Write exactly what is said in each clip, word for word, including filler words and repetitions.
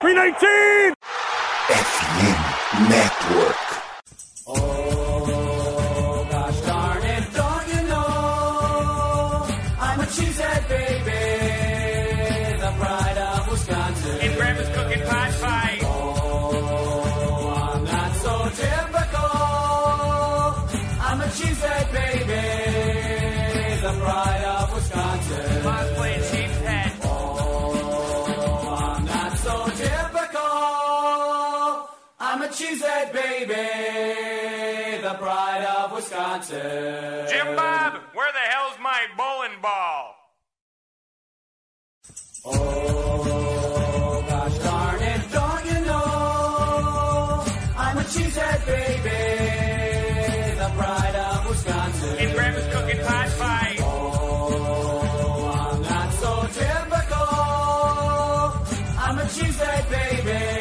three nineteen! F N N Network. Oh, gosh darn it, don't you know? I'm a cheesehead baby, the pride of Wisconsin. And grandma's cooking pot pie. Oh, I'm not so typical. I'm a cheesehead baby, the pride of Wisconsin. Mom's playing cheesehead. Cheesehead baby, the pride of Wisconsin. Jim Bob, where the hell's my bowling ball? Oh, gosh darn it, don't you know? I'm a cheesehead baby, the pride of Wisconsin. And grandma's cooking pot pie. Oh, I'm not so typical. I'm a cheesehead baby.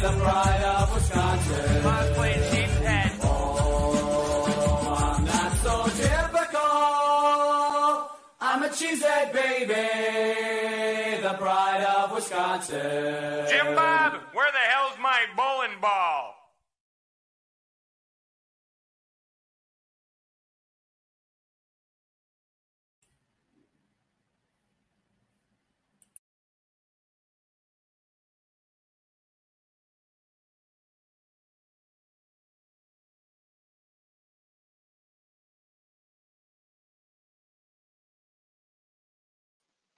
The pride of Wisconsin. Mom's playing sheep's head. Oh, I'm not so typical. I'm a cheesehead baby. The pride of Wisconsin. Jim Bob, where the hell's my bowling ball?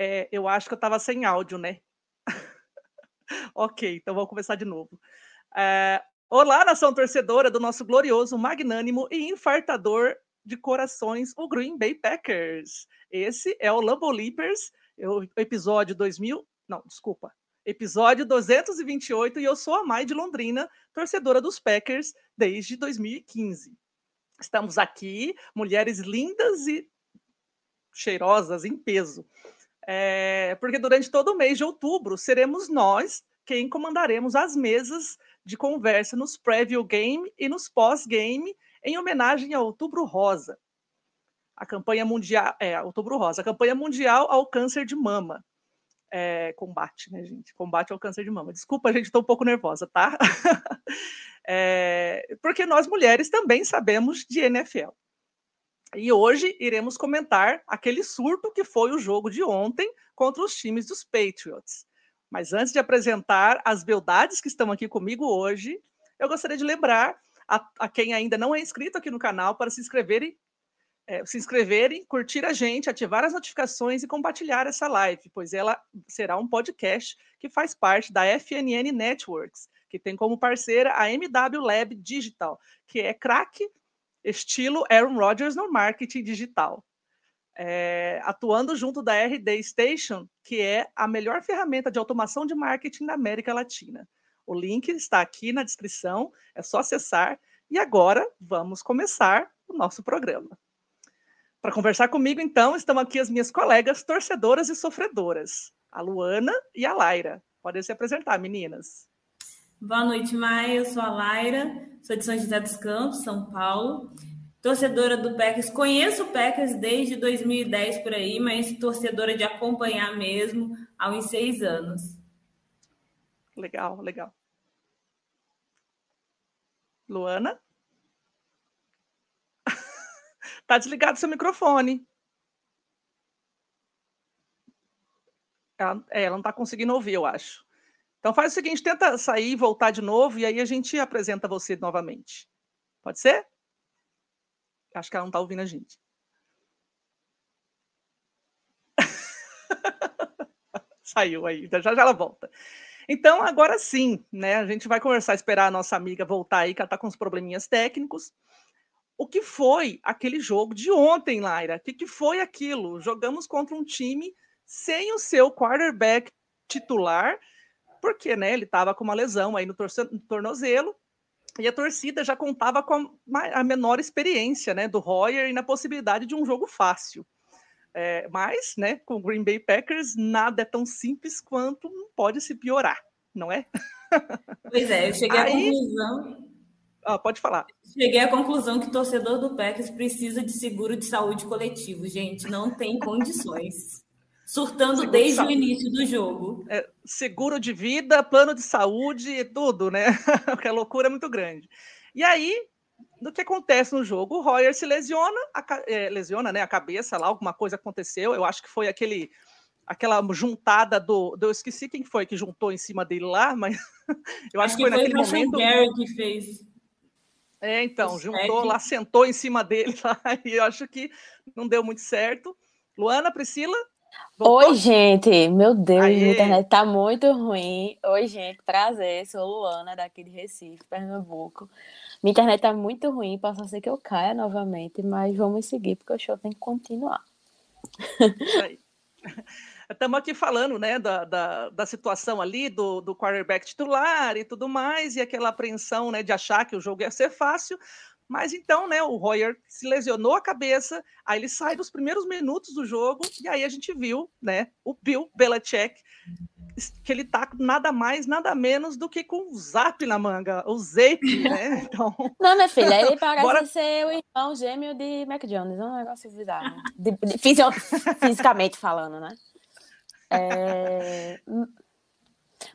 É, eu acho que eu estava sem áudio, né? Ok, então vou começar de novo. É, olá, nação torcedora do nosso glorioso, magnânimo e infartador de corações, o Green Bay Packers. Esse é o Lambeau Leapers, o episódio dois mil... Não, desculpa. Episódio duzentos e vinte e oito, e eu sou a Mai de Londrina, torcedora dos Packers desde dois mil e quinze. Estamos aqui, mulheres lindas e cheirosas em peso. É, porque durante todo o mês de outubro seremos nós quem comandaremos as mesas de conversa nos preview game e nos pós-game em homenagem ao Outubro Rosa, a campanha mundial, é, Outubro Rosa, a campanha mundial ao câncer de mama, é, combate, né, gente? Combate ao câncer de mama. Desculpa, gente, estou um pouco nervosa, tá? É, porque nós mulheres também sabemos de N F L. E hoje iremos comentar aquele surto que foi o jogo de ontem contra os times dos Patriots. Mas antes de apresentar as beldades que estão aqui comigo hoje, eu gostaria de lembrar a, a quem ainda não é inscrito aqui no canal para se inscreverem, é, se inscreverem, curtir a gente, ativar as notificações e compartilhar essa live, pois ela será um podcast que faz parte da F N N Networks, que tem como parceira a M W Lab Digital, que é craque estilo Aaron Rodgers no marketing digital, é, atuando junto da R D Station, que é a melhor ferramenta de automação de marketing da América Latina. O link está aqui na descrição, é só acessar. E agora vamos começar o nosso programa. Para conversar comigo, então, estão aqui as minhas colegas torcedoras e sofredoras, a Luana e a Laira. Podem se apresentar, meninas. Boa noite, Maia. Eu sou a Laira, sou de São José dos Campos, São Paulo, torcedora do Packers. Conheço o Packers desde dois mil e dez por aí, mas torcedora de acompanhar mesmo há uns seis anos. Legal, legal. Luana? Tá desligado seu microfone. Ela, ela não tá conseguindo ouvir, eu acho. Então faz o seguinte, tenta sair, voltar de novo, e aí a gente apresenta você novamente. Pode ser? Acho que ela não está ouvindo a gente. Saiu aí, já já ela volta. Então agora sim, né? A gente vai conversar, esperar a nossa amiga voltar aí, que ela está com uns probleminhas técnicos. O que foi aquele jogo de ontem, Laira? O que, que foi aquilo? Jogamos contra um time sem o seu quarterback titular, porque, né, ele estava com uma lesão aí no, torce- no tornozelo, e a torcida já contava com a, a menor experiência, né, do Hoyer e na possibilidade de um jogo fácil. É, mas, né, com o Green Bay Packers, nada é tão simples quanto pode se piorar, não é? Pois é, eu cheguei aí... à conclusão... Ah, pode falar. Cheguei à conclusão que o torcedor do Packers precisa de seguro de saúde coletivo, gente, não tem condições. surtando seguro desde de o início do jogo. É, seguro de vida, plano de saúde, tudo, né? Porque a loucura é muito grande. E aí, do que acontece no jogo? O Hoyer se lesiona, a, é, lesiona né, a cabeça lá, alguma coisa aconteceu. Eu acho que foi aquele... aquela juntada do, do... Eu esqueci quem foi que juntou em cima dele lá, mas eu acho, acho que foi, foi naquele momento... Joe Barry que fez. É, então, o juntou sete. Lá, sentou em cima dele lá, e eu acho que não deu muito certo. Luana, Priscila? Voltou? Oi, gente! Meu Deus, a internet tá muito ruim. Oi, gente, prazer, sou Luana, daqui de Recife, Pernambuco. Minha internet tá muito ruim, posso ser que eu caia novamente, mas vamos seguir, porque o show tem que continuar. Isso aí. Estamos aqui falando, né, da, da, da situação ali do, do quarterback titular e tudo mais, e aquela apreensão, né, de achar que o jogo ia ser fácil, mas então, né, o Hoyer se lesionou a cabeça, aí ele sai dos primeiros minutos do jogo, e aí a gente viu, né, o Bill Belichick, que ele tá nada mais, nada menos do que com o Zappe na manga, o Zappe, né? Então... Não, minha filha, ele parece Bora... ser o irmão gêmeo de Mac Jones, é um negócio bizarro, de, de, fisi... fisicamente falando, né? É...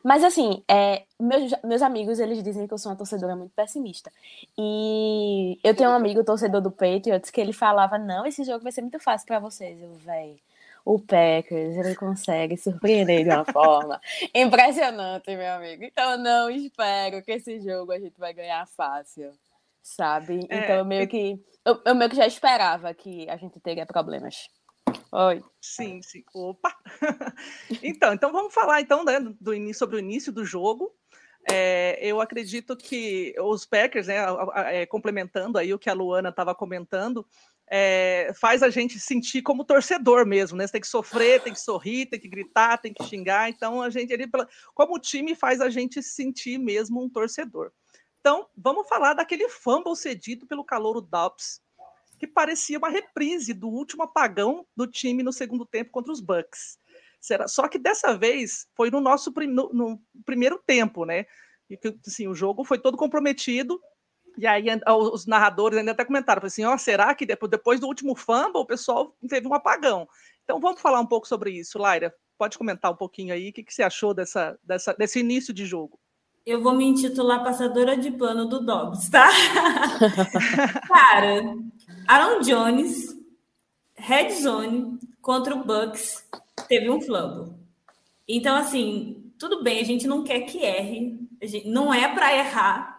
Mas assim, é... meus, meus amigos, eles dizem que eu sou uma torcedora muito pessimista, e eu tenho um amigo torcedor do Patriots que ele falava, não, esse jogo vai ser muito fácil pra vocês, eu, véi. O Packers, ele consegue surpreender de uma forma impressionante, meu amigo. Então, eu não espero que esse jogo a gente vai ganhar fácil, sabe? É, então, eu meio que... Eu, eu meio que já esperava que a gente teria problemas. Oi. Sim, sim. Opa! Então, então vamos falar, então, né, do início, sobre o início do jogo. É, eu acredito que os Packers, né, complementando aí o que a Luana estava comentando, É, faz a gente sentir como torcedor mesmo, né? Você tem que sofrer, tem que sorrir, tem que gritar, tem que xingar. Então, a gente, ele, como time, faz a gente sentir mesmo um torcedor. Então, vamos falar daquele fumble cedido pelo calouro Dobbs, que parecia uma reprise do último apagão do time no segundo tempo contra os Bucks. Será? Só que dessa vez foi no nosso prim, no, no primeiro tempo, né? E, assim, o jogo foi todo comprometido. E aí os narradores ainda até comentaram, assim, ó, oh, será que depois do último fumble o pessoal teve um apagão? Então vamos falar um pouco sobre isso. Laira, pode comentar um pouquinho aí, o que, que você achou dessa, dessa, desse início de jogo? Eu vou me intitular passadora de pano do Dobbs, tá? Cara, Aaron Jones, red zone, contra o Bucks, teve um fumble. Então, assim, tudo bem, a gente não quer que erre, a gente, não é para errar,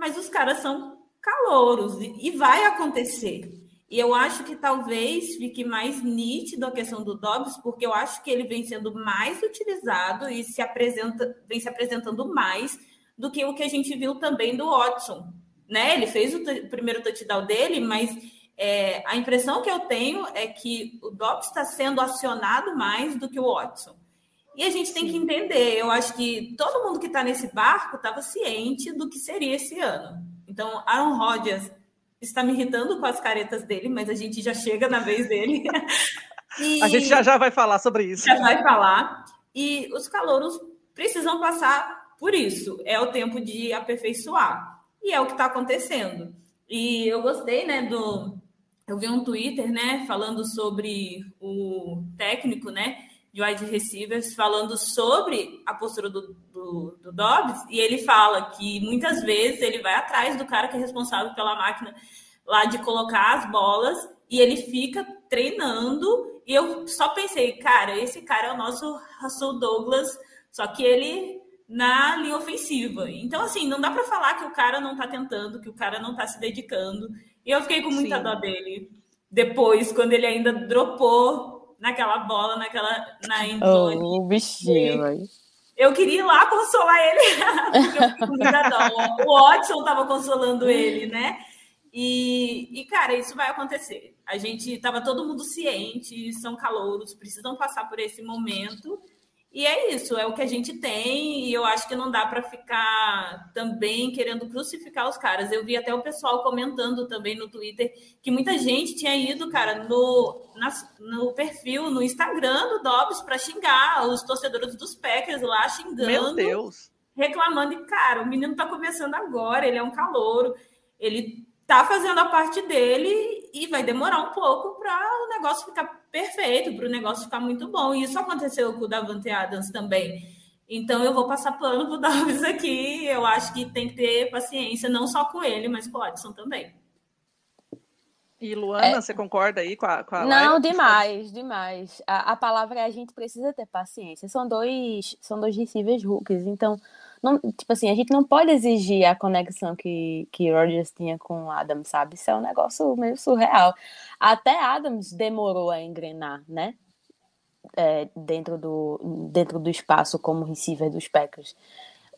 mas os caras são calouros e vai acontecer. E eu acho que talvez fique mais nítido a questão do Dobbs, porque eu acho que ele vem sendo mais utilizado e se apresenta, vem se apresentando mais do que o que a gente viu também do Watson, né? Ele fez o t- primeiro touchdown dele, mas é, a impressão que eu tenho é que o Dobbs está sendo acionado mais do que o Watson. E a gente tem que entender, eu acho que todo mundo que está nesse barco estava ciente do que seria esse ano. Então, Aaron Rodgers está me irritando com as caretas dele, mas a gente já chega na vez dele. E a gente já, já vai falar sobre isso. Já vai falar. E os calouros precisam passar por isso. É o tempo de aperfeiçoar. E é o que está acontecendo. E eu gostei, né, do... Eu vi um Twitter, né, falando sobre o técnico, né, de wide receivers, falando sobre a postura do, do, do Dobbs, e ele fala que muitas vezes ele vai atrás do cara que é responsável pela máquina lá de colocar as bolas, e ele fica treinando, e eu só pensei, cara, esse cara é o nosso Russell Douglas, só que ele na linha ofensiva. Então, assim, não dá para falar que o cara não tá tentando, que o cara não tá se dedicando, e eu fiquei com muita Sim. dó dele. Depois, quando ele ainda dropou naquela bola, naquela... na endzone. Oh, bichinho, velho. Eu queria ir lá consolar ele, porque eu fiquei com muita dó. O Watson tava consolando ele, né? E, e, cara, isso vai acontecer. A gente tava todo mundo ciente, são calouros, precisam passar por esse momento. E é isso, é o que a gente tem, e eu acho que não dá para ficar também querendo crucificar os caras. Eu vi até o pessoal comentando também no Twitter que muita gente tinha ido, cara, no, na, no perfil, no Instagram do Dobbs para xingar os torcedores dos Packers lá, xingando, Meu Deus. reclamando. E, cara, o menino tá começando agora, ele é um calouro, ele tá fazendo a parte dele e vai demorar um pouco para o negócio ficar perfeito, para o negócio ficar muito bom. E isso aconteceu com o Davante Adams também. Então, eu vou passar pano para o Dobbs aqui. Eu acho que tem que ter paciência, não só com ele, mas com o Watson também. E, Luana, é... você concorda aí com a, com a Não, live? demais, demais. A, a palavra é a gente precisa ter paciência. São dois, são dois receivers rookies. Então, não, tipo assim, a gente não pode exigir a conexão que, que Rodgers tinha com o Adams, sabe? Isso é um negócio meio surreal. Até Adams demorou a engrenar, né? É, dentro, do, dentro do espaço como receiver dos Packers.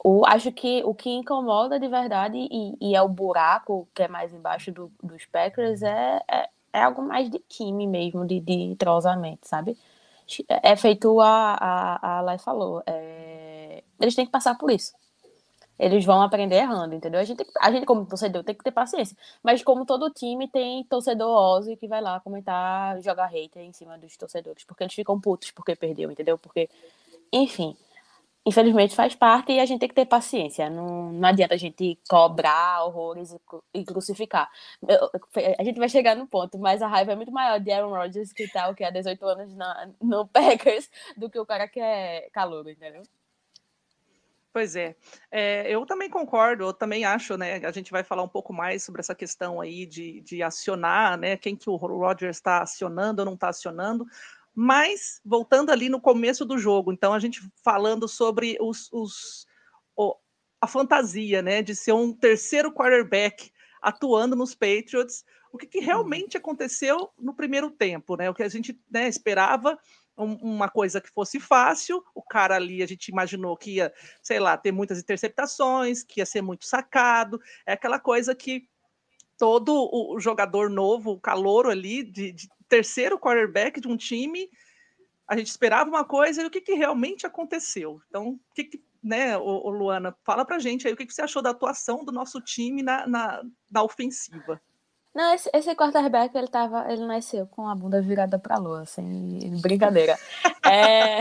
O, acho que o que incomoda de verdade e, e é o buraco que é mais embaixo do, dos Packers é, é, é algo mais de time mesmo, de, de entrosamento, sabe? É feito a, a, a Lai falou, é, eles têm que passar por isso. Eles vão aprender errando, entendeu? A gente, a gente, como torcedor, tem que ter paciência. Mas como todo time, tem torcedor óseo que vai lá comentar, jogar hater em cima dos torcedores. Porque eles ficam putos porque perdeu, entendeu? Porque, enfim, infelizmente faz parte e a gente tem que ter paciência. Não, não adianta a gente cobrar horrores e crucificar. Eu, a gente vai chegar no ponto, mas a raiva é muito maior de Aaron Rodgers, que tá o que há dezoito anos na, no Packers, do que o cara que é calouro, entendeu? Pois é. é, eu também concordo, eu também acho, né, a gente vai falar um pouco mais sobre essa questão aí de, de acionar, né, quem que o Rodgers está acionando ou não está acionando, mas voltando ali no começo do jogo, então a gente falando sobre os, os, o, a fantasia, né, de ser um terceiro quarterback atuando nos Patriots, o que, que realmente aconteceu no primeiro tempo, né, o que a gente, né, esperava, uma coisa que fosse fácil, o cara ali, a gente imaginou que ia, sei lá, ter muitas interceptações, que ia ser muito sacado, é aquela coisa que todo o jogador novo, o calouro ali, de, de terceiro quarterback de um time, a gente esperava uma coisa, e o que, que realmente aconteceu? Então, o que, que né, ô, ô Luana, fala pra gente aí, o que, que você achou da atuação do nosso time na, na, na ofensiva? Não, esse, esse quarterback, ele, tava, ele nasceu com a bunda virada pra lua, assim, brincadeira. É...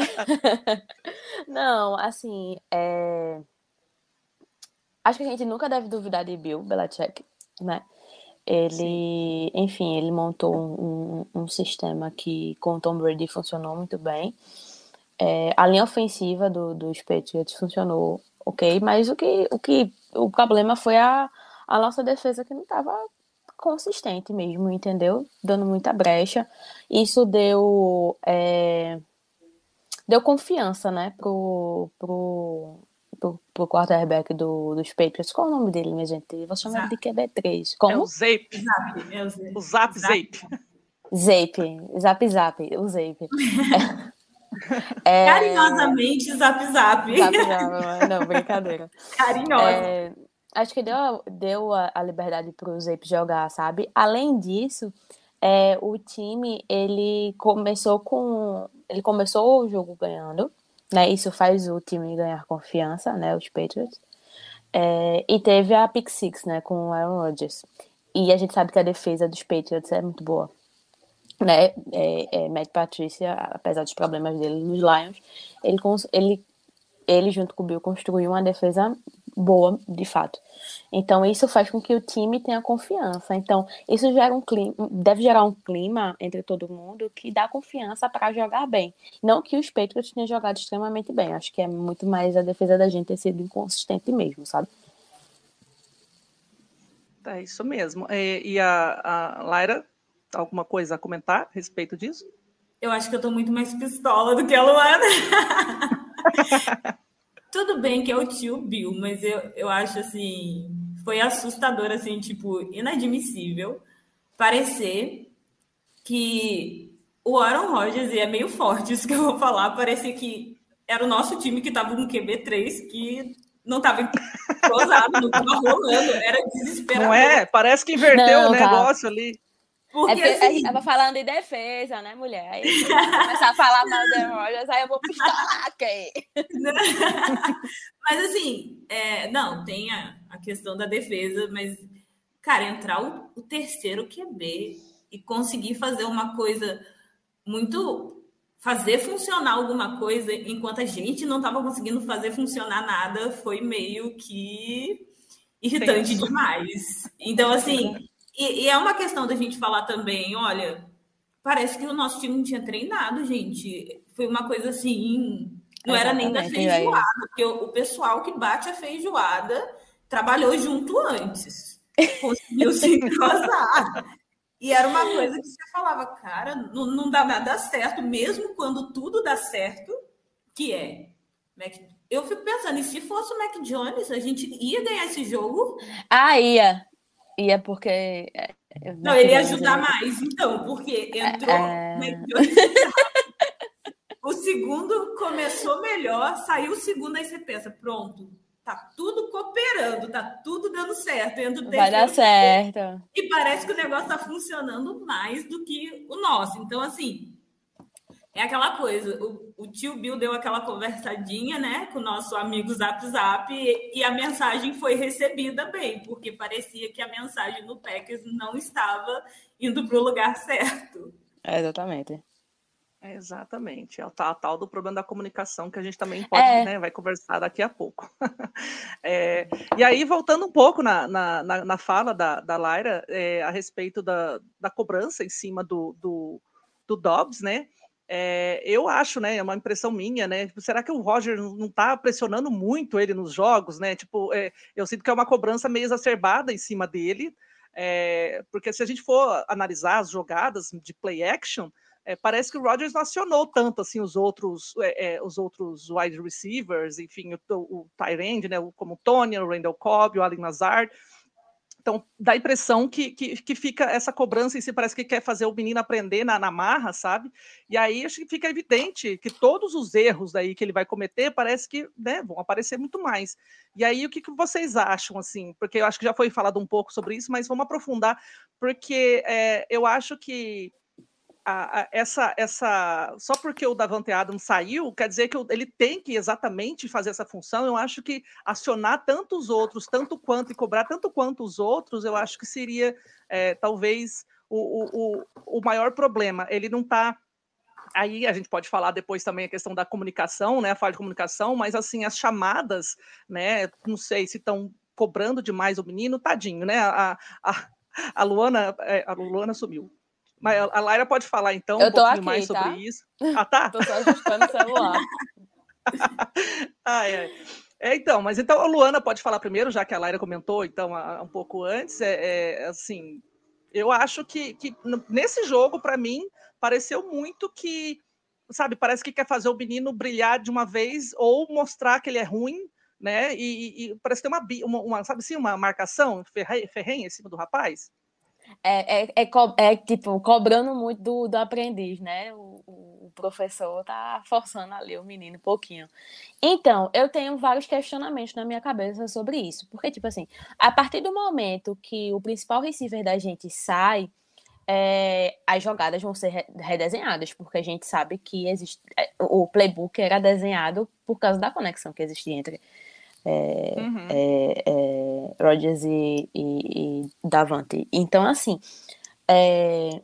Não, assim, é... acho que a gente nunca deve duvidar de Bill Belichick, né? Ele, Sim. enfim, ele montou um, um, um sistema que com Tom Brady funcionou muito bem. É, a linha ofensiva do, dos Patriots funcionou ok, mas o que, o que o problema foi a, a nossa defesa que não tava... consistente mesmo, entendeu? Dando muita brecha. Isso deu é, deu confiança, né, pro, pro, pro, pro quarterback do, dos Patriots. Qual é o nome dele, minha gente? Vou chamar Zappe. De Q B três. Como? É o Zappe. Zappe. É o Zappe. O Zappe, Zappe. Zappe. Zappe, Zappe. O Zappe. É. É... Carinhosamente, Zappe, Zappe. Zappe, Zappe. Não, brincadeira. Carinhosa. É... Acho que deu, deu a, a liberdade para o Zappe jogar, sabe? Além disso, é, o time, ele começou com... Ele começou o jogo ganhando, né? Isso faz o time ganhar confiança, né? Os Patriots. É, e teve a pick six, né? Com o Aaron Rodgers. E a gente sabe que a defesa dos Patriots é muito boa, né? É, é, Matt Patricia, apesar dos problemas dele nos Lions, ele, ele, ele junto com o Bill construiu uma defesa... boa, de fato. Então, isso faz com que o time tenha confiança. Então, isso gera um clima, deve gerar um clima entre todo mundo que dá confiança para jogar bem. Não que os Patriots tenham jogado extremamente bem. Acho que é muito mais a defesa da gente ter sido inconsistente mesmo, sabe? É isso mesmo. E, e a, a Laira, alguma coisa a comentar a respeito disso? Eu acho que eu tô muito mais pistola do que a Luana. Tudo bem que é o tio Bill, mas eu, eu acho, assim, foi assustador, assim, tipo, inadmissível parecer que o Aaron Rodgers, e é meio forte isso que eu vou falar, parecia que era o nosso time que tava com Q B três, que não estava cruzado, não tava rolando, era desesperador. Não é? Parece que inverteu o negócio ali. Porque, é, assim... Tava falando em defesa, né, mulher? Aí eu começar a falar mal de Aaron Rodgers, aí eu vou pistolar aqui. Mas, assim, é, não, tem a, a questão da defesa, mas, cara, entrar o, o terceiro Q B e conseguir fazer uma coisa muito... Fazer funcionar alguma coisa enquanto a gente não tava conseguindo fazer funcionar nada foi meio que irritante demais. Então, assim... E, e é uma questão da gente falar também, olha, parece que o nosso time não tinha treinado, gente. Foi uma coisa assim, não era nem da feijoada, porque o, o pessoal que bate a feijoada trabalhou junto antes, conseguiu se entrosar. E era uma coisa que você falava, cara, não, não dá nada certo, mesmo quando tudo dá certo, que é... Mac... Eu fico pensando, e se fosse o Mac Jones, a gente ia ganhar esse jogo? Ah, ia. Ia porque... Não, ele ia ajudar mais, então, porque entrou é... o Mac Jones. O segundo começou melhor, saiu o segundo, aí você pensa, pronto. Tá tudo cooperando, tá tudo dando certo. Dentro Vai dar certo. E parece que o negócio tá funcionando mais do que o nosso. Então, assim, é aquela coisa. O, o tio Bill deu aquela conversadinha, né, com o nosso amigo Zap Zap e, e a mensagem foi recebida bem, porque parecia que a mensagem no Packers não estava indo pro lugar certo. É, exatamente. É exatamente, é o tal, tal do problema da comunicação que a gente também pode, é. né, vai conversar daqui a pouco. é, e aí, voltando um pouco na, na, na, na fala da, da Laira, é, a respeito da, da cobrança em cima do, do, do Dobbs, né, é, eu acho, né, é uma impressão minha, né, tipo, será que o Rodgers não está pressionando muito ele nos jogos, né, tipo, é, eu sinto que é uma cobrança meio exacerbada em cima dele, é, porque se a gente for analisar as jogadas de play action, É, parece que o Rodgers não acionou tanto assim, os, outros, é, é, os outros wide receivers, enfim, o, o tight end, né, como o Tony, o Randall Cobb, o Allen Lazard. Então, dá a impressão que, que, que fica essa cobrança em si, parece que quer fazer o menino aprender na, na marra, sabe? E aí acho que fica evidente que todos os erros daí que ele vai cometer, parece que, né, vão aparecer muito mais. E aí, o que, que vocês acham, assim? Porque eu acho que já foi falado um pouco sobre isso, mas vamos aprofundar, porque é, eu acho que A, a, essa, essa, só porque o Davante Adams saiu, quer dizer que eu, ele tem que exatamente fazer essa função. Eu acho que acionar tanto os outros, tanto quanto, e cobrar tanto quanto os outros, eu acho que seria é, talvez o, o, o, o maior problema. Ele não está... Aí a gente pode falar depois também a questão da comunicação, né, a falha de comunicação, mas assim, as chamadas, né, não sei se estão cobrando demais o menino, tadinho, né, a, a, a, Luana, a Luana sumiu. Mas a Laira pode falar, então, eu um pouquinho aqui, mais sobre tá? isso. Ah, tá? Tô só ajustando o celular. ah, é. é, então, mas então a Luana pode falar primeiro, já que a Laira comentou, então, a, um pouco antes. É, é, assim, eu acho que, que nesse jogo, para mim, pareceu muito que, sabe, parece que quer fazer o menino brilhar de uma vez ou mostrar que ele é ruim, né? E, e parece ter uma, uma, uma, sabe assim, uma marcação ferrenha em cima do rapaz. É, é, é, co- é tipo, cobrando muito do, do aprendiz, né? O, o professor tá forçando ali o menino um pouquinho. Então, eu tenho vários questionamentos na minha cabeça sobre isso. Porque, tipo assim, a partir do momento que o principal receiver da gente sai, é, as jogadas vão ser redesenhadas, porque a gente sabe que existe, o playbook era desenhado por causa da conexão que existia entre É, uhum. é, é, Rodgers e, e, e Davante. Então, assim, é,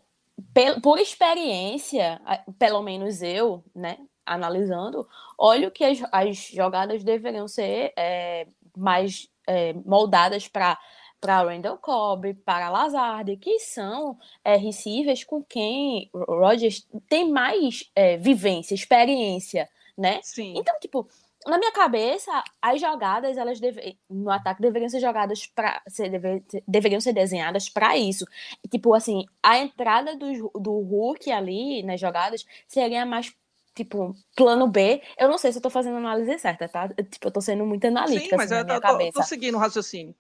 pel, por experiência, pelo menos eu, né, analisando, olho que as, as jogadas deveriam ser é, mais é, moldadas para Randall Cobb, para Lazard, que são é, receivers com quem Rodgers tem mais é, vivência, experiência, né? Sim. Então, tipo, na minha cabeça, as jogadas, elas deve... no ataque deveriam ser jogadas para deve... deveriam ser desenhadas para isso. Tipo assim, a entrada do, do Hulk ali nas jogadas seria mais tipo plano B. Eu não sei se eu tô fazendo análise certa, tá? Tipo, eu tô sendo muito analítica. Sim, assim, mas na eu minha tô, cabeça. Tô seguindo o raciocínio.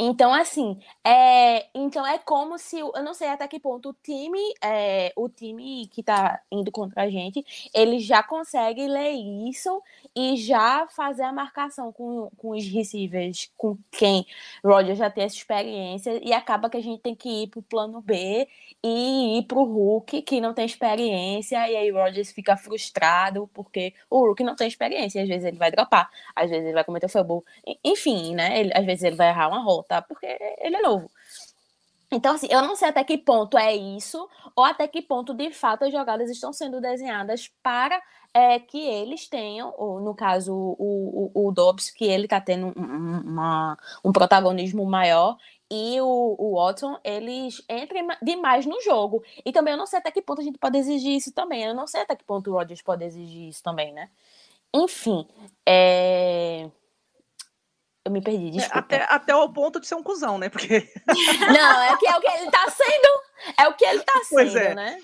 Então, assim, é, então é como se, eu não sei até que ponto o time, é, o time que tá indo contra a gente, ele já consegue ler isso e já fazer a marcação com, com os receivers, com quem Rodgers já tem essa experiência, e acaba que a gente tem que ir pro plano B e ir pro Hulk, que não tem experiência, e aí o Rodgers fica frustrado, porque o Hulk não tem experiência, e às vezes ele vai dropar, às vezes ele vai cometer o fumble, enfim, né, ele, às vezes ele vai errar uma rota, porque ele é novo. Então, assim, eu não sei até que ponto é isso, ou até que ponto, de fato, as jogadas estão sendo desenhadas para é, que eles tenham, ou, no caso, o, o, o Dobbs, que ele está tendo um, uma, um protagonismo maior, e o, o Watson, eles entram demais no jogo. E também eu não sei até que ponto a gente pode exigir isso também, eu não sei até que ponto o Rodgers pode exigir isso também, né? Enfim, é... eu me perdi, desculpa. Até, até o ponto de ser um cuzão, né? Porque... Não, é, que é o que ele tá sendo. É o que ele tá sendo, pois é. Né?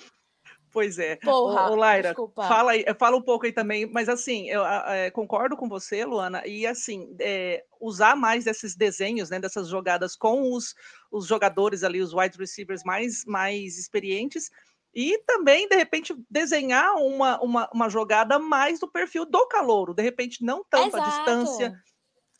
Pois é. Porra, ô, ô, Laira, desculpa. Fala, aí, fala um pouco aí também. Mas assim, eu é, concordo com você, Luana. E assim, é, usar mais desses desenhos, né, dessas jogadas com os, os jogadores ali, os wide receivers mais, mais experientes. E também, de repente, desenhar uma, uma, uma jogada mais do perfil do calouro. De repente, não tanto a distância...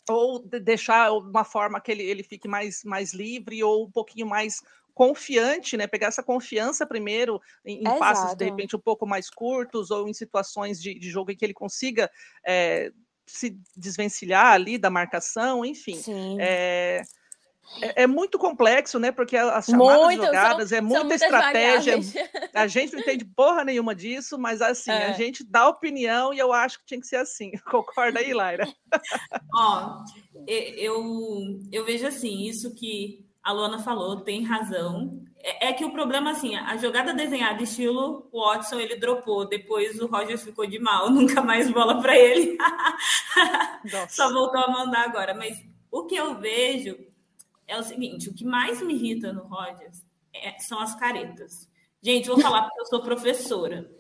ou deixar uma forma que ele, ele fique mais, mais livre ou um pouquinho mais confiante, né? Pegar essa confiança primeiro em, em passes, de repente, um pouco mais curtos ou em situações de, de jogo em que ele consiga é, se desvencilhar ali da marcação, enfim. Sim. É... É, é muito complexo, né? Porque as chamadas muito, jogadas, são, é muita estratégia. É, a gente não entende porra nenhuma disso, mas assim, é. a gente dá opinião e eu acho que tinha que ser assim. Concorda aí, Laira? Ó, eu, eu vejo assim, isso que a Luana falou, tem razão. É, é que o problema, assim, a jogada desenhada estilo, o Watson, ele dropou. Depois o Rodgers ficou de mal, nunca mais bola para ele. Só voltou a mandar agora. Mas o que eu vejo... é o seguinte, o que mais me irrita no Rodgers é, são as caretas. Gente, vou falar porque eu sou professora.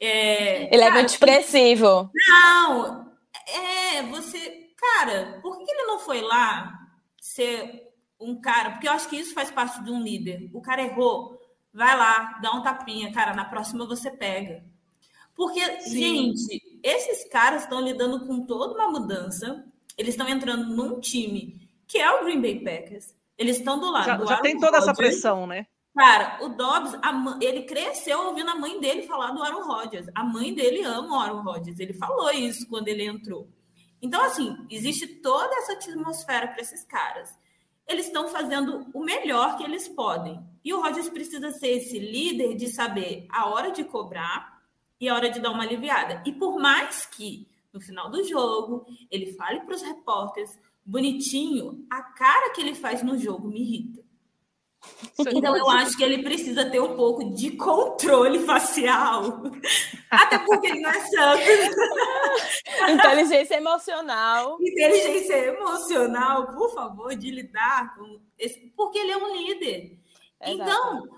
É, ele cara, é muito expressivo. Não, é, você... Cara, por que ele não foi lá ser um cara... Porque eu acho que isso faz parte de um líder. O cara errou, vai lá, dá um tapinha. Cara, na próxima você pega. Porque, sim, gente, esses caras estão lidando com toda uma mudança. Eles estão entrando num time... que é o Green Bay Packers. Eles estão do lado. Já, do já tem toda Rodgers. Essa pressão, né? Cara, o Dobbs, a, ele cresceu ouvindo a mãe dele falar do Aaron Rodgers. A mãe dele ama o Aaron Rodgers. Ele falou isso quando ele entrou. Então, assim, existe toda essa atmosfera para esses caras. Eles estão fazendo o melhor que eles podem. E o Rodgers precisa ser esse líder de saber a hora de cobrar e a hora de dar uma aliviada. E por mais que, no final do jogo, ele fale para os repórteres... bonitinho, a cara que ele faz no jogo me irrita. Então eu acho que ele precisa ter um pouco de controle facial. Até porque ele não é santo. Inteligência emocional. Inteligência emocional, por favor, de lidar com esse... Porque ele é um líder. Exato. Então,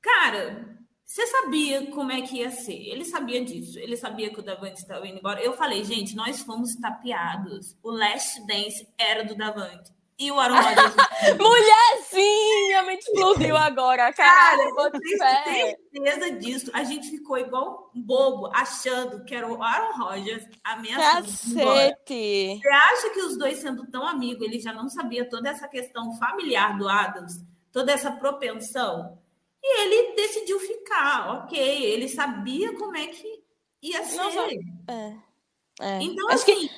cara, você sabia como é que ia ser. Ele sabia disso. Ele sabia que o Davante estava indo embora. Eu falei, gente, nós fomos tapeados. O Last Dance era do Davante. E o Aaron Rodgers... Mulherzinha! Me explodiu agora, cara. Cara, eu tenho certeza disso. A gente ficou igual um bobo, achando que era o Aaron Rodgers ameaçando. Cacete! Você acha que os dois sendo tão amigos, ele já não sabia toda essa questão familiar do Adams? Toda essa propensão? E ele decidiu ficar, ok. Ele sabia como é que ia ser. Não, é, é. Então, acho assim, que...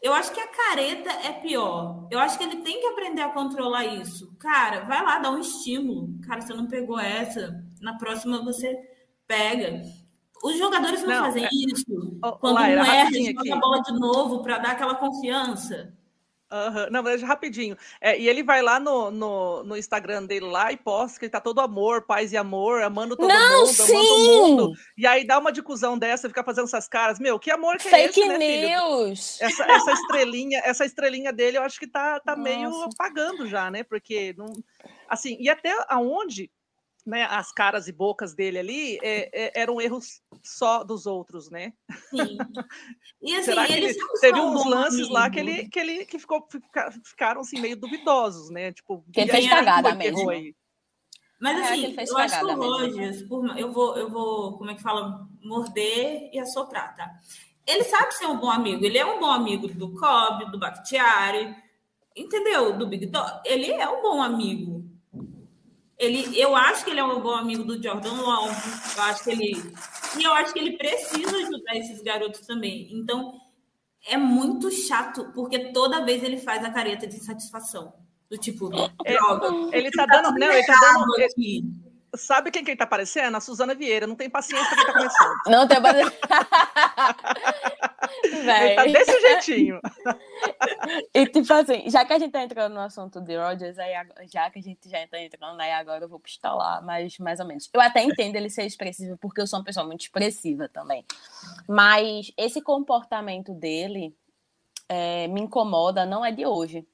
eu acho que a careta é pior. Eu acho que ele tem que aprender a controlar isso. Cara, vai lá, dá um estímulo. Cara, você não pegou essa. Na próxima você pega. Os jogadores não, não fazem é... isso. Oh, quando lá, não erra, eles jogam a bola de novo para dar aquela confiança. Uhum. Não, mas rapidinho. É, e ele vai lá no, no, no Instagram dele lá e posta que ele tá todo amor, paz e amor, amando todo não, mundo, sim. amando o mundo. E aí dá uma de cuzão dessa, fica fazendo essas caras. Meu, que amor que Fake é esse, news. Né, filho? Essa, essa, estrelinha, essa estrelinha dele, eu acho que tá, tá meio apagando já, né? Porque, não, assim, e até aonde... Né, as caras e bocas dele ali é, é, eram erros só dos outros, né? Sim. E assim, Será que ele teve uns lances amigo. lá que ele que ele que ficou fica, ficaram assim meio duvidosos, né? Tipo, que ele fez cagada mesmo. Aí. Mas assim, é, eu acho que o Rodgers, eu vou eu vou, como é que fala, morder e assoprar, tá? Ele sabe ser um bom amigo, ele é um bom amigo do Cobb, do Bacchiari, entendeu? Do Big Dog, ele é um bom amigo. Ele, eu acho que ele é um bom amigo do Jordan Long, eu acho que ele, e eu acho que ele precisa ajudar esses garotos também. Então, é muito chato, porque toda vez ele faz a careta de insatisfação. Do tipo, é, droga. Ele tá, tá dando... Não, ele tá dando... Aqui. Sabe quem que tá aparecendo? A Suzana Vieira. Não tem paciência pra quem tá começando. Não tem paciência. Ele tá desse jeitinho. E tipo assim, já que a gente tá entrando no assunto de Rodgers, aí, já que a gente já tá entrando, aí agora eu vou pistolar, mas mais ou menos. Eu até entendo ele ser expressivo, porque eu sou uma pessoa muito expressiva também. Mas esse comportamento dele é, me incomoda, não é de hoje,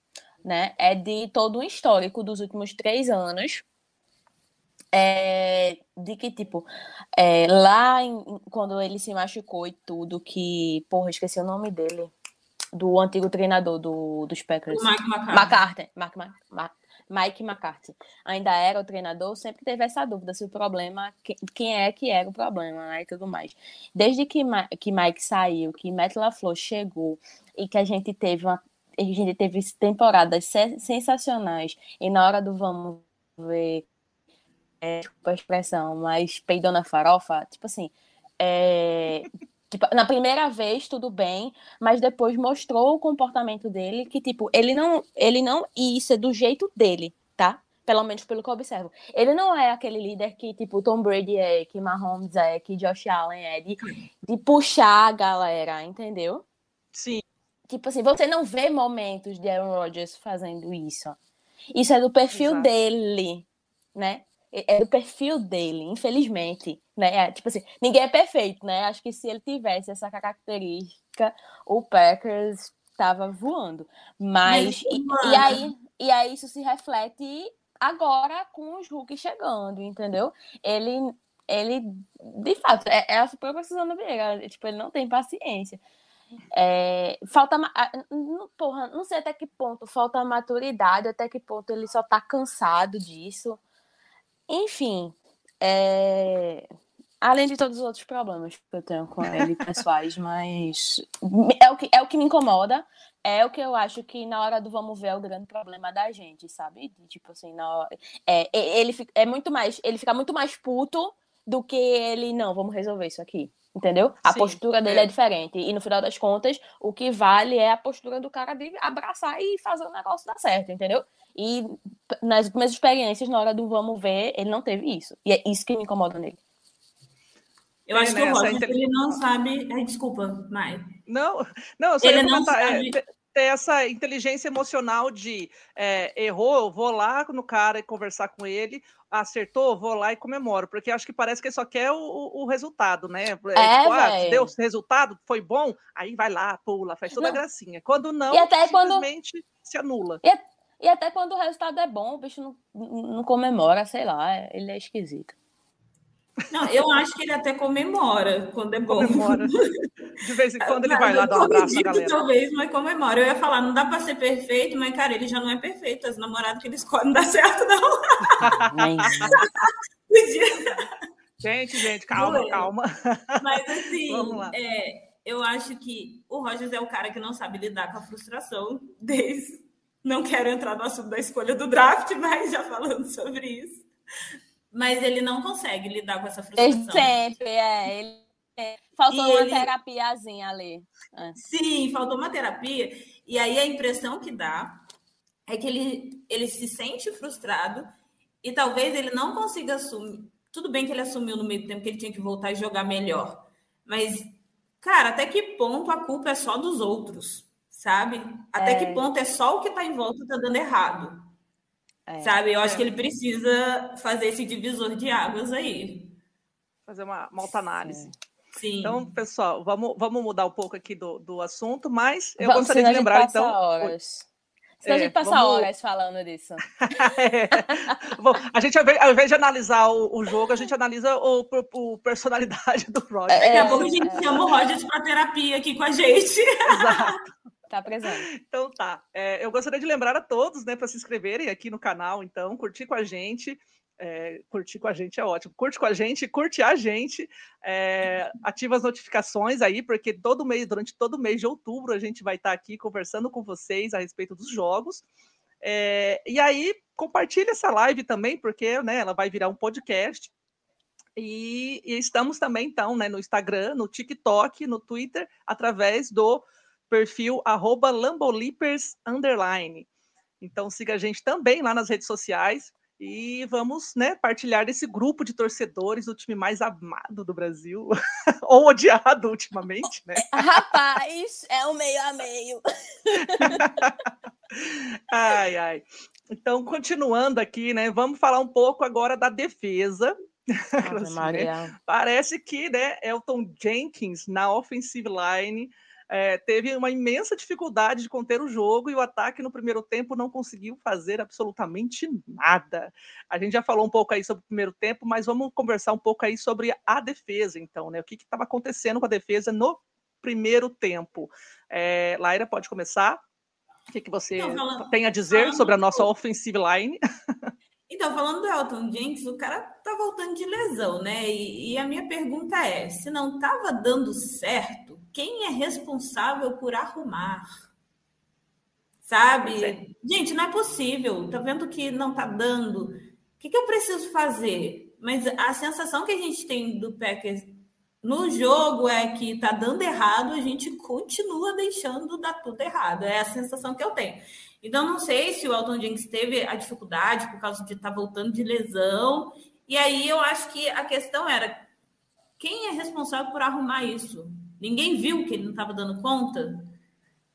né? É de todo um histórico dos últimos três anos. É, de que tipo é, lá em, quando ele se machucou e tudo, que porra, esqueci o nome dele, do antigo treinador do, dos Packers, Mike McCarthy. McCarthy Mike, Mike McCarthy ainda era o treinador, sempre teve essa dúvida se o problema, que, quem é que era o problema, né, e tudo mais. Desde que, que Mike saiu, que Matt LaFleur chegou e que a gente teve uma, a gente teve temporadas sensacionais e na hora do vamos ver, é, desculpa a expressão, mas peidou na farofa, tipo assim, é, tipo, na primeira vez tudo bem, mas depois mostrou o comportamento dele, que tipo, ele não, ele não, e isso é do jeito dele, tá? Pelo menos pelo que eu observo. Ele não é aquele líder que, tipo, Tom Brady é, que Mahomes é, que Josh Allen é, de, de puxar a galera, entendeu? Sim. Tipo assim, você não vê momentos de Aaron Rodgers fazendo isso. Isso é do perfil Exato. dele, né? É do perfil dele, infelizmente, né? É, tipo assim, ninguém é perfeito, né? Acho que se ele tivesse essa característica, o Packers estava voando. Mas, e, e, aí, e aí isso se reflete agora com os rookies chegando, entendeu? Ele, ele de fato, é, é a própria Suzana Vieira, tipo, ele não tem paciência. É, falta, porra, não sei até que ponto falta maturidade, até que ponto ele só tá cansado disso. Enfim, é... além de todos os outros problemas que eu tenho com ele, pessoais, mas é o, que, é o que me incomoda, é o que eu acho que na hora do vamos ver é o grande problema da gente, sabe? Tipo assim, na hora... é, ele, é muito mais, ele fica muito mais puto do que ele, não, vamos resolver isso aqui, entendeu? A Sim, postura dele é. é diferente, e no final das contas, o que vale é a postura do cara de abraçar e fazer o negócio dar certo, entendeu? E nas últimas experiências, na hora do vamos ver, ele não teve isso. E é isso que me incomoda nele. Eu acho é, que eu gosto, inter... ele não sabe... Ai, desculpa, Mai. Não, não, eu só ele ia não sabe... é, ter essa inteligência emocional de é, errou, eu vou lá no cara e conversar com ele, acertou, vou lá e comemoro. Porque acho que parece que ele só quer o, o resultado, né? É, tipo, ah, deu resultado, foi bom, aí vai lá, pula, faz toda não. a gracinha. Quando não, e até simplesmente quando... se anula. E até... E até quando o resultado é bom, o bicho não, não comemora, sei lá, ele é esquisito. Não, eu acho que ele até comemora quando é bom. Comemora. De vez em quando ele vai lá dar um abraço à galera. Talvez, mas comemora. Eu ia falar, não dá pra ser perfeito, mas, cara, ele já não é perfeito. As namoradas que ele escolhe não dá certo, não. gente, gente, calma, Doeu. calma. Mas, assim, Vamos lá. É, eu acho que o Rodgers é o cara que não sabe lidar com a frustração desde... Não quero entrar no assunto da escolha do draft, mas já falando sobre isso. Mas ele não consegue lidar com essa frustração. Ele sempre, é. Ele, é. Faltou e uma ele... terapiazinha ali. É. Sim, faltou uma terapia. E aí a impressão que dá é que ele, ele se sente frustrado e talvez ele não consiga assumir. Tudo bem que ele assumiu no meio do tempo que ele tinha que voltar e jogar melhor. Mas, cara, até que ponto a culpa é só dos outros? Sabe? Até é. que ponto é só o que tá em volta tá dando errado. É. Sabe? Eu acho é. que ele precisa fazer esse divisor de águas aí. Fazer uma, uma autoanálise. Sim. Então, pessoal, vamos, vamos mudar um pouco aqui do, do assunto, mas eu vamos, gostaria de lembrar, então... Horas. Senão é, a gente passa vamos... horas falando disso. é. Bom, a gente, ao invés de analisar o, o jogo, a gente analisa o, o, o personalidade do Rodgers. É, Daqui a pouco a gente é. chama o Rodgers pra terapia aqui com a gente. Exato. Tá presente. Então tá, é, eu gostaria de lembrar a todos, né, para se inscreverem aqui no canal, então, curtir com a gente, é, curtir com a gente é ótimo, curte com a gente, curte a gente, é, ativa as notificações aí, porque todo mês, durante todo o mês de outubro, a gente vai estar aqui conversando com vocês a respeito dos jogos, é, e aí compartilha essa live também, porque, né, ela vai virar um podcast, e, e estamos também, então, né, no Instagram, no TikTok, no Twitter, através do perfil arroba Lambeau Leapers underline. Então siga a gente também lá nas redes sociais e vamos, né, partilhar desse grupo de torcedores do time mais amado do Brasil, ou odiado ultimamente, né? Rapaz, é o meio a meio. Ai, ai. Então, continuando aqui, né, vamos falar um pouco agora da defesa. Nossa, Maria. Parece que, né, Elgton Jenkins na offensive line é, teve uma imensa dificuldade de conter o jogo e o ataque no primeiro tempo não conseguiu fazer absolutamente nada. A gente já falou um pouco aí sobre o primeiro tempo, mas vamos conversar um pouco aí sobre a defesa, então, né? O que estava acontecendo com a defesa no primeiro tempo? É, Laíra, pode começar? O que, que você não, falando, tem a dizer falando, sobre a nossa offensive line? Então, falando do Elgton Jenkins, o cara tá voltando de lesão, né? E, e a minha pergunta é, se não tava dando certo, quem é responsável por arrumar? Sabe? É. Gente, não é possível. Tá vendo que não tá dando. O que, que eu preciso fazer? Mas a sensação que a gente tem do Packers no jogo é que tá dando errado, a gente continua deixando dar tudo errado. É a sensação que eu tenho. Então, não sei se o Elgton Jenkins teve a dificuldade por causa de estar voltando de lesão. E aí, eu acho que a questão era, quem é responsável por arrumar isso? Ninguém viu que ele não estava dando conta?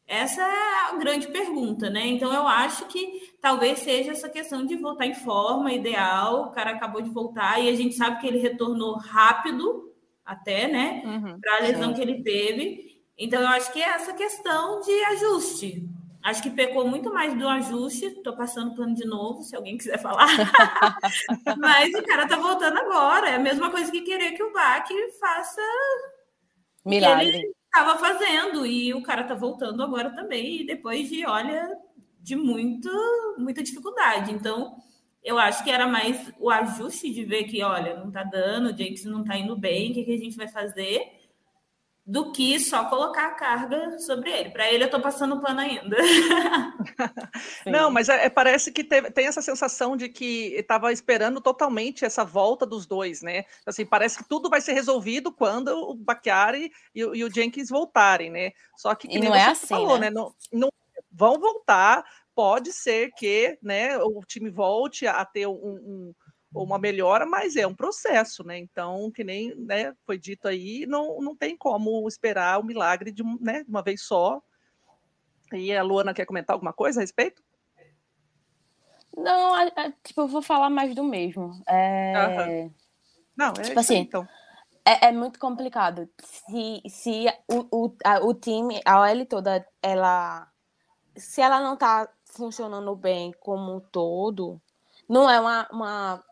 Essa é a grande pergunta, né? Então, eu acho que talvez seja essa questão de voltar em forma ideal. O cara acabou de voltar e a gente sabe que ele retornou rápido, até, né? Uhum, para a lesão sim. que ele teve. Então, eu acho que é essa questão de ajuste. Acho que pecou muito mais do ajuste. Estou passando o plano de novo, se alguém quiser falar. Mas o cara está voltando agora. É a mesma coisa que querer que o Bach faça milagre. O que ele estava fazendo. E o cara está voltando agora também. E depois de, olha, de muito, muita dificuldade. Então, eu acho que era mais o ajuste de ver que, olha, não está dando, o Jenkins não está indo bem, o que, que a gente vai fazer? Do que só colocar a carga sobre ele. Para ele, eu estou passando o plano ainda. Não, mas é, parece que teve, tem essa sensação de que estava esperando totalmente essa volta dos dois, né? Assim, parece que tudo vai ser resolvido quando o Bacchiari e, e o Jenkins voltarem, né? Só que, que nem não é assim, falou, né? né? Não, não vão voltar, pode ser que, né, o time volte a ter um... um uma melhora, mas é um processo, né? Então, que nem, né, foi dito aí, não, não tem como esperar o milagre de, né, de uma vez só. E a Luana quer comentar alguma coisa a respeito? Não, é, é, tipo, eu vou falar mais do mesmo. É... Uhum. Não, é tipo assim, então. é, é muito complicado. Se, se o, o, a, o time, a O L toda, ela... Se ela não tá funcionando bem como um todo... Não é uma, uma...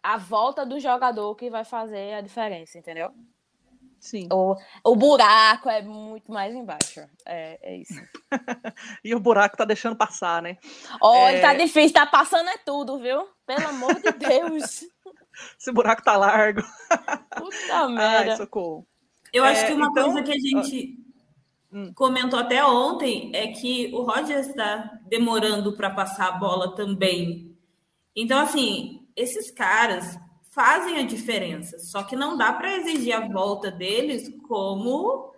a volta do jogador que vai fazer a diferença, entendeu? Sim. O, o buraco é muito mais embaixo. É, é isso. E o buraco tá deixando passar, né? Olha, é... tá difícil. Tá passando é tudo, viu? Pelo amor de Deus. Esse buraco tá largo. Puta merda. Ai, socorro. Eu é, acho que uma então... coisa que a gente... Hum. comentou até ontem é que o Rodgers está demorando para passar a bola também. Então, assim, esses caras fazem a diferença, só que não dá para exigir a volta deles como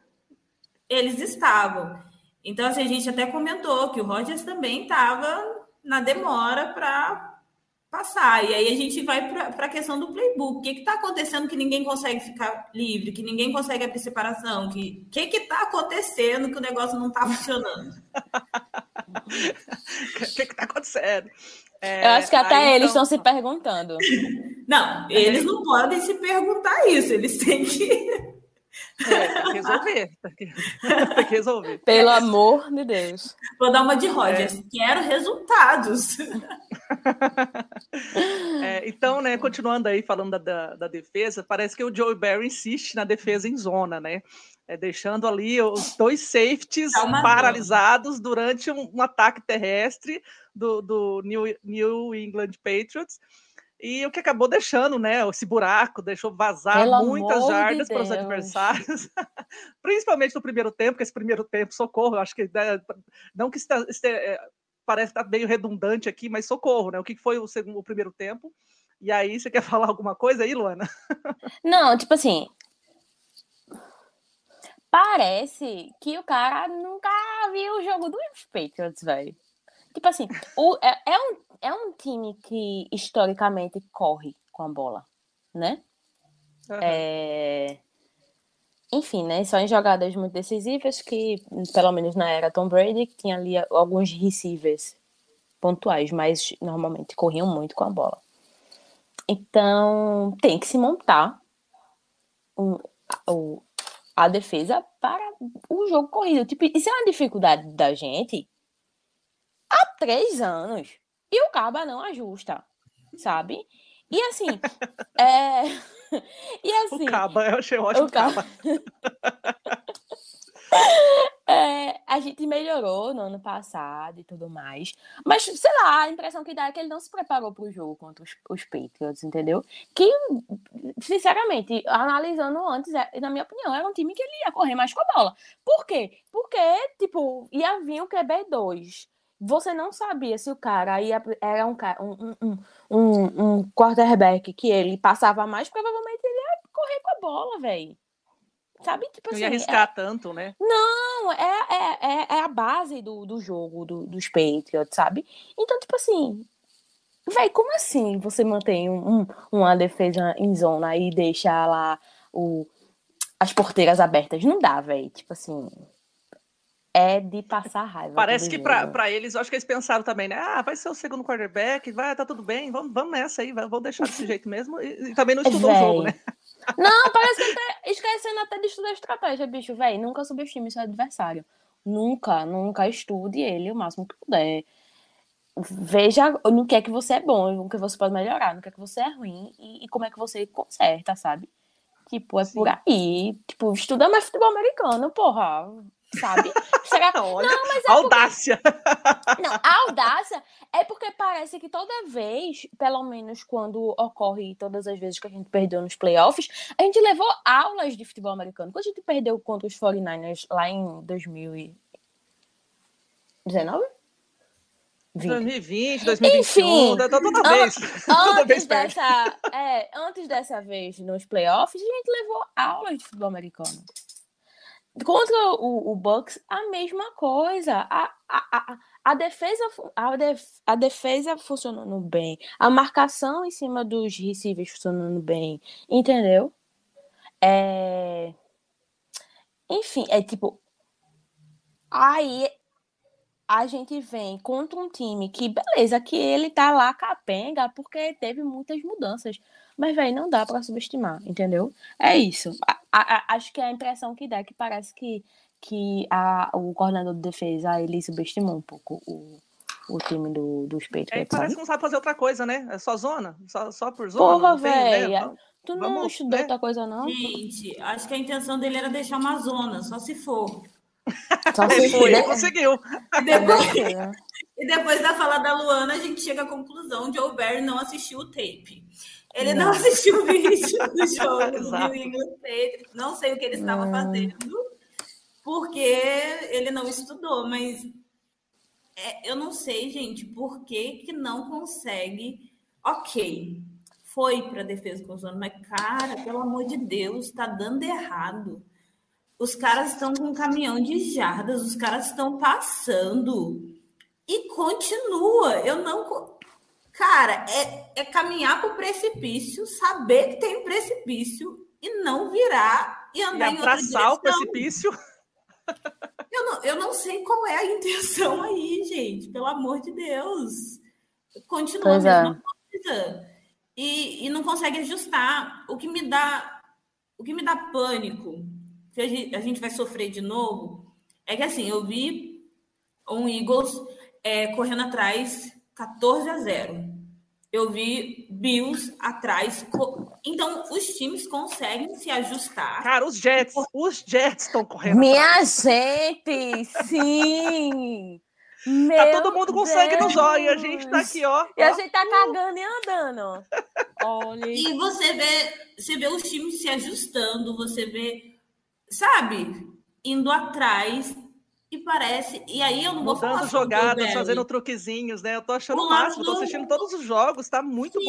eles estavam. Então, assim, a gente até comentou que o Rodgers também estava na demora para passar. E aí a gente vai para a questão do playbook. O que está acontecendo que ninguém consegue ficar livre, que ninguém consegue abrir separação? O que está acontecendo que o negócio não está funcionando? O que está acontecendo? É, eu acho que até eles estão se perguntando. Não, eles não podem se perguntar isso. Eles têm que... É, tem que resolver. Tem que resolver. Pelo amor de Deus. Vou dar uma de Rodgers. É. Quero resultados. É, então, né, continuando aí falando da, da defesa, parece que o Joe Barry insiste na defesa em zona, né? É, deixando ali os dois safeties Calma paralisados não. durante um, um ataque terrestre do, do New, New England Patriots. E o que acabou deixando, né, esse buraco, deixou vazar Pelo muitas jardas de para os adversários, principalmente no primeiro tempo, porque esse primeiro tempo, socorro, acho que, né, não que está, está, parece estar meio redundante aqui, mas socorro, né, o que foi o, segundo, o primeiro tempo, e aí você quer falar alguma coisa aí, Luana? Não, tipo assim, parece que o cara nunca viu o jogo dos Patriots, velho. Tipo assim, o, é, é, um, é um time que historicamente corre com a bola, né? Uhum. É... Enfim, né? Só em jogadas muito decisivas que, pelo menos na era Tom Brady, tinha ali alguns receivers pontuais, mas normalmente corriam muito com a bola. Então, tem que se montar um, um, a defesa para o jogo corrido. Tipo, isso é uma dificuldade da gente há três anos. E o Caba não ajusta, sabe? E assim... é... E assim... O Caba, eu achei ótimo o Caba. É, a gente melhorou no ano passado e tudo mais. Mas, sei lá, a impressão que dá é que ele não se preparou para o jogo contra os, os Patriots, entendeu? Que, sinceramente, analisando antes, na minha opinião, era um time que ele ia correr mais com a bola. Por quê? Porque, tipo, ia vir o Q B dois. Você não sabia se o cara ia, era um, um, um, um, um quarterback que ele passava mais, provavelmente ele ia correr com a bola, velho. Sabe? Tipo assim, não ia arriscar é... tanto, né? Não, é, é, é, é a base do, do jogo, do, dos Patriots, sabe? Então, tipo assim, velho, como assim você mantém um, um, uma defesa em zona e deixa lá o, as porteiras abertas? Não dá, velho. Tipo assim... É de passar raiva. Parece que pra, pra eles, eu acho que eles pensaram também, né? Ah, vai ser o segundo quarterback, vai, tá tudo bem, vamos, vamos nessa aí, vamos deixar desse jeito mesmo. E, e também não estudou véi. o jogo, né? Não, parece que ele tá esquecendo até de estudar estratégia, bicho, velho. Nunca subestime seu adversário. Nunca, nunca estude ele o máximo que puder. Veja no que é que você é bom, no que você pode melhorar, no que é que você é ruim e, e como é que você conserta, sabe? Tipo, é Sim. por aí. Tipo, estuda mais futebol americano, porra. Sabe? Será... Olha, não, mas é audácia! Porque... Não, a audácia é porque parece que toda vez, pelo menos quando ocorre, todas as vezes que a gente perdeu nos playoffs, a gente levou aulas de futebol americano. Quando a gente perdeu contra os forty-niners lá em dois mil e dezenove? vinte. dois mil e vinte, dois mil e vinte e um, enfim, toda, toda vez. Antes, toda vez dessa, é, antes dessa vez nos playoffs, a gente levou aulas de futebol americano. Contra o, o Bucks, a mesma coisa. A, a, a, a, defesa, a, def, a defesa funcionando bem. A marcação em cima dos receivers funcionando bem. Entendeu? É... Enfim, é tipo... Aí a gente vem contra um time que, beleza, que ele tá lá capenga porque teve muitas mudanças. Mas, velho, não dá pra subestimar, entendeu? É isso. A, a, acho que é a impressão que dá é que parece que, que a, o coordenador de defesa, ele subestimou um pouco o, o time do, dos Patriots. É, parece que não sabe fazer outra coisa, né? É só zona? Só, só por zona? Porra, velho. Tu não Vamos, estudou né? outra coisa, não? Gente, acho que a intenção dele era deixar uma zona, só se for. Só se for, ele conseguiu. E depois, e depois da fala da Luana, a gente chega à conclusão de Joe Barry não assistiu o tape. Ele não, não assistiu o vídeo do jogo, do Patriots, não sei o que ele estava não. fazendo, porque ele não estudou, mas é, eu não sei, gente, por que que não consegue. Ok, foi para a defesa com o zona, mas, cara, pelo amor de Deus, tá dando errado. Os caras estão com um caminhão de jardas, os caras estão passando e continua. Eu não... Cara, é, é caminhar para o precipício, saber que tem precipício e não virar e andar e em outra direção. Abraçar o precipício? Eu não, eu não sei qual é a intenção aí, gente. Pelo amor de Deus. Continua pois a mesma é. coisa. E, e não consegue ajustar. O que me dá, o que me dá pânico, que a gente, a gente vai sofrer de novo, é que assim, eu vi um Eagles é, correndo atrás... catorze a zero. Eu vi Bills atrás. Então, os times conseguem se ajustar. Cara, os Jets. Os Jets estão correndo Minha atrás. gente, sim! Meu tá todo mundo com Deus. sangue nos olhos. E a gente tá aqui, ó. E ó. a gente tá cagando e andando. Olha. E você vê, você vê os times se ajustando. Você vê, sabe? Indo atrás... E parece... E aí eu não vou falar... Mudando jogadas, fazendo truquezinhos, né? Eu tô achando o máximo, tô assistindo todos os jogos, tá muito Sim.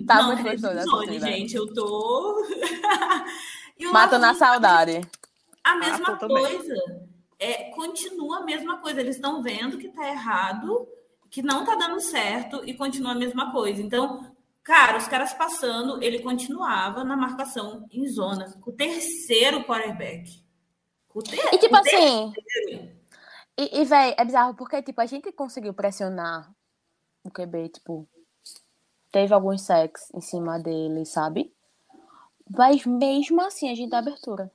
bom. Tá não, muito gostoso. Né? Gente, eu tô... Mato na saudade. A mesma Mato coisa. É, continua a mesma coisa. Eles estão vendo que tá errado, que não tá dando certo e continua a mesma coisa. Então, cara, os caras passando, ele continuava na marcação em zona. O terceiro quarterback. O ter- e tipo o assim... Terceiro. E, e velho, é bizarro, porque tipo, a gente conseguiu pressionar o Q B, tipo... Teve alguns sacks em cima dele, sabe? Mas mesmo assim, a gente dá abertura.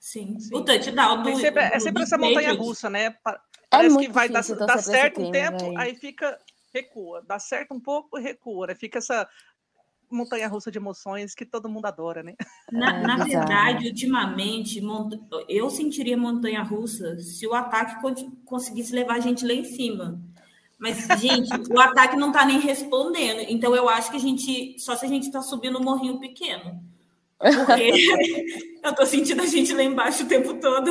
Sim. Sim. O touchdown... Do, sempre, do, é sempre essa montanha russa, né? Parece é que vai dar, dar certo um tempo, tempo aí fica... recua, dá certo um pouco e recua, né? Fica essa montanha-russa de emoções que todo mundo adora, né? Na, na verdade, ultimamente, monta... eu sentiria montanha-russa se o ataque conseguisse levar a gente lá em cima. Mas, gente, o ataque não tá nem respondendo, então eu acho que a gente, só se a gente tá subindo um morrinho pequeno, porque eu tô sentindo a gente lá embaixo o tempo todo.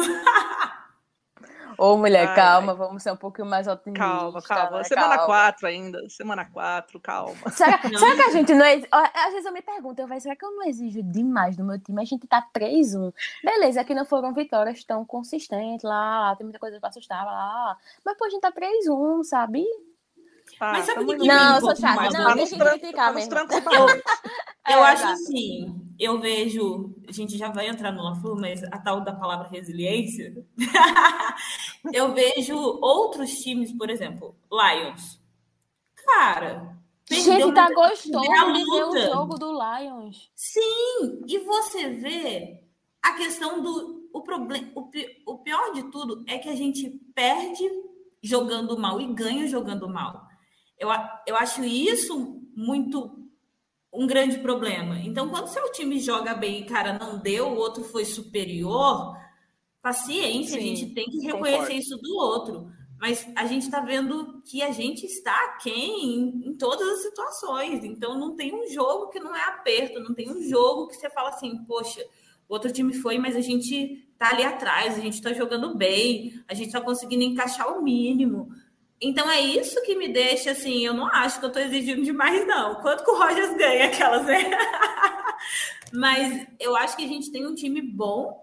Ô, mulher, ai, calma, vamos ser um pouquinho mais otimistas. Calma, calma. Né? Semana quatro ainda. Semana quatro, calma. Será, será que a gente não... Exige... Às vezes eu me pergunto, eu falo, será que eu não exijo demais do meu time? A gente tá três a um. Beleza, aqui não foram vitórias tão consistentes, lá, lá tem muita coisa pra assustar, lá, lá. Mas, pô, a gente tá três a um, sabe? Ah, mas sabe o que... Não, eu sou chata. Não, deixa eu criticar mesmo. Eu acho assim, eu vejo... A gente já vai entrar no LaFleur, mas a tal da palavra resiliência... Eu vejo outros times, por exemplo, Lions. Cara... Gente, tá gostoso de ver o jogo do Lions. Sim, e você vê a questão do... O, problem, o, o pior de tudo é que a gente perde jogando mal e ganha jogando mal. Eu, eu acho isso muito um grande problema. Então, quando seu time joga bem e, cara, não deu, o outro foi superior... Paciência, sim, a gente tem que reconhecer, concordo, isso do outro. Mas a gente está vendo que a gente está aquém em, em todas as situações. Então, não tem um jogo que não é aperto, não tem um jogo que você fala assim, poxa, o outro time foi, mas a gente está ali atrás, a gente está jogando bem, a gente está conseguindo encaixar o mínimo. Então, é isso que me deixa assim, eu não acho que eu estou exigindo demais, não. Quanto que o Rodgers ganha aquelas, né? Mas eu acho que a gente tem um time bom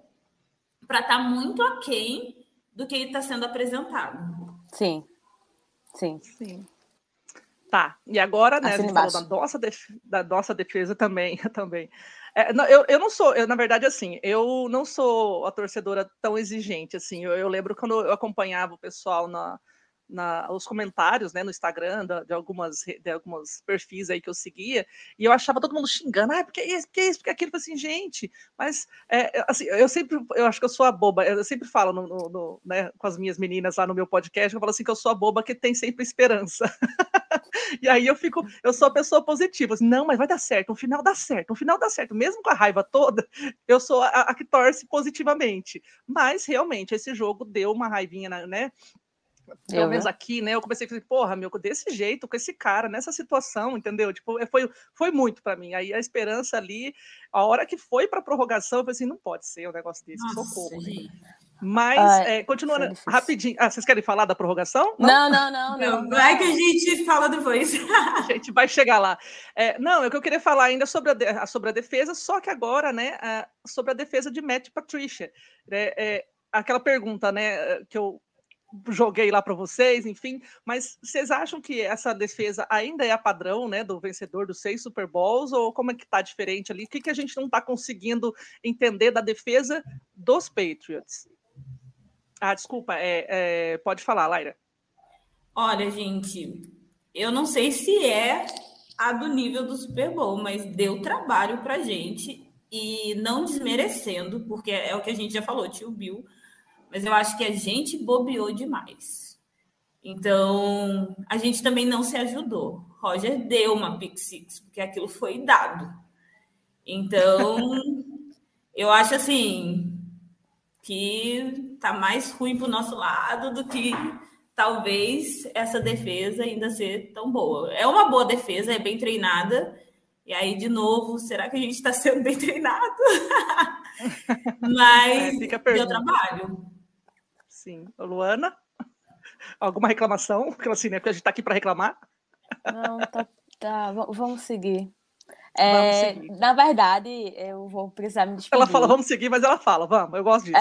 para estar tá muito aquém do que está sendo apresentado. Sim, sim, sim. Tá, e agora, né, assim a gente embaixo. falou da nossa, def- da nossa defesa também. também. É, não, eu, eu não sou, eu, na verdade, assim, eu não sou a torcedora tão exigente, assim, eu, eu lembro quando eu acompanhava o pessoal na, na, os comentários, né, no Instagram, da, de algumas de algumas perfis aí que eu seguia, e eu achava todo mundo xingando, ah, porque isso, porque isso, porque aquilo, assim, gente, mas, é, assim, eu sempre, eu acho que eu sou a boba, eu sempre falo no, no, no, né, com as minhas meninas lá no meu podcast, eu falo assim, que eu sou a boba que tem sempre esperança, e aí eu fico, eu sou a pessoa positiva, assim, não, mas vai dar certo, no final dá certo, no final dá certo, mesmo com a raiva toda, eu sou a, a que torce positivamente, mas, realmente, esse jogo deu uma raivinha, né, pelo eu, menos né? aqui, né, eu comecei a falar, porra, meu, desse jeito, com esse cara, nessa situação, entendeu? Tipo, foi, foi muito pra mim. Aí a esperança ali, a hora que foi pra prorrogação, eu falei assim, não pode ser um negócio desse, nossa, socorro. Né? Mas, ah, é, continuando, rapidinho. Ah, vocês querem falar da prorrogação? Não, não, não. Não, não, não. não é que a gente fala depois. A gente vai chegar lá. É, não, é o que eu queria falar ainda sobre a, de, sobre a defesa, só que agora, né, a, sobre a defesa de Matt Patricia. É, é, aquela pergunta, né, que eu joguei lá para vocês, enfim, mas vocês acham que essa defesa ainda é a padrão, né, do vencedor dos seis Super Bowls, ou como é que tá diferente ali? O que, que a gente não tá conseguindo entender da defesa dos Patriots? Ah, desculpa, é, é, pode falar, Laira. Olha, gente, eu não sei se é a do nível do Super Bowl, mas deu trabalho pra gente, e não desmerecendo, porque é o que a gente já falou, tio Bill, mas eu acho que a gente bobeou demais. Então, a gente também não se ajudou. Roger deu uma pick six, porque aquilo foi dado. Então, eu acho assim, que tá mais ruim pro nosso lado do que talvez essa defesa ainda ser tão boa. É uma boa defesa, é bem treinada. E aí, de novo, será que a gente está sendo bem treinado? Mas é, deu trabalho. Sim. Luana, alguma reclamação? Porque assim, né? Porque a gente está aqui para reclamar. Não, tá, tá. V- vamos seguir. É, vamos seguir. Na verdade, eu vou precisar me despedir. Ela fala, vamos seguir, mas ela fala, vamos, eu gosto disso.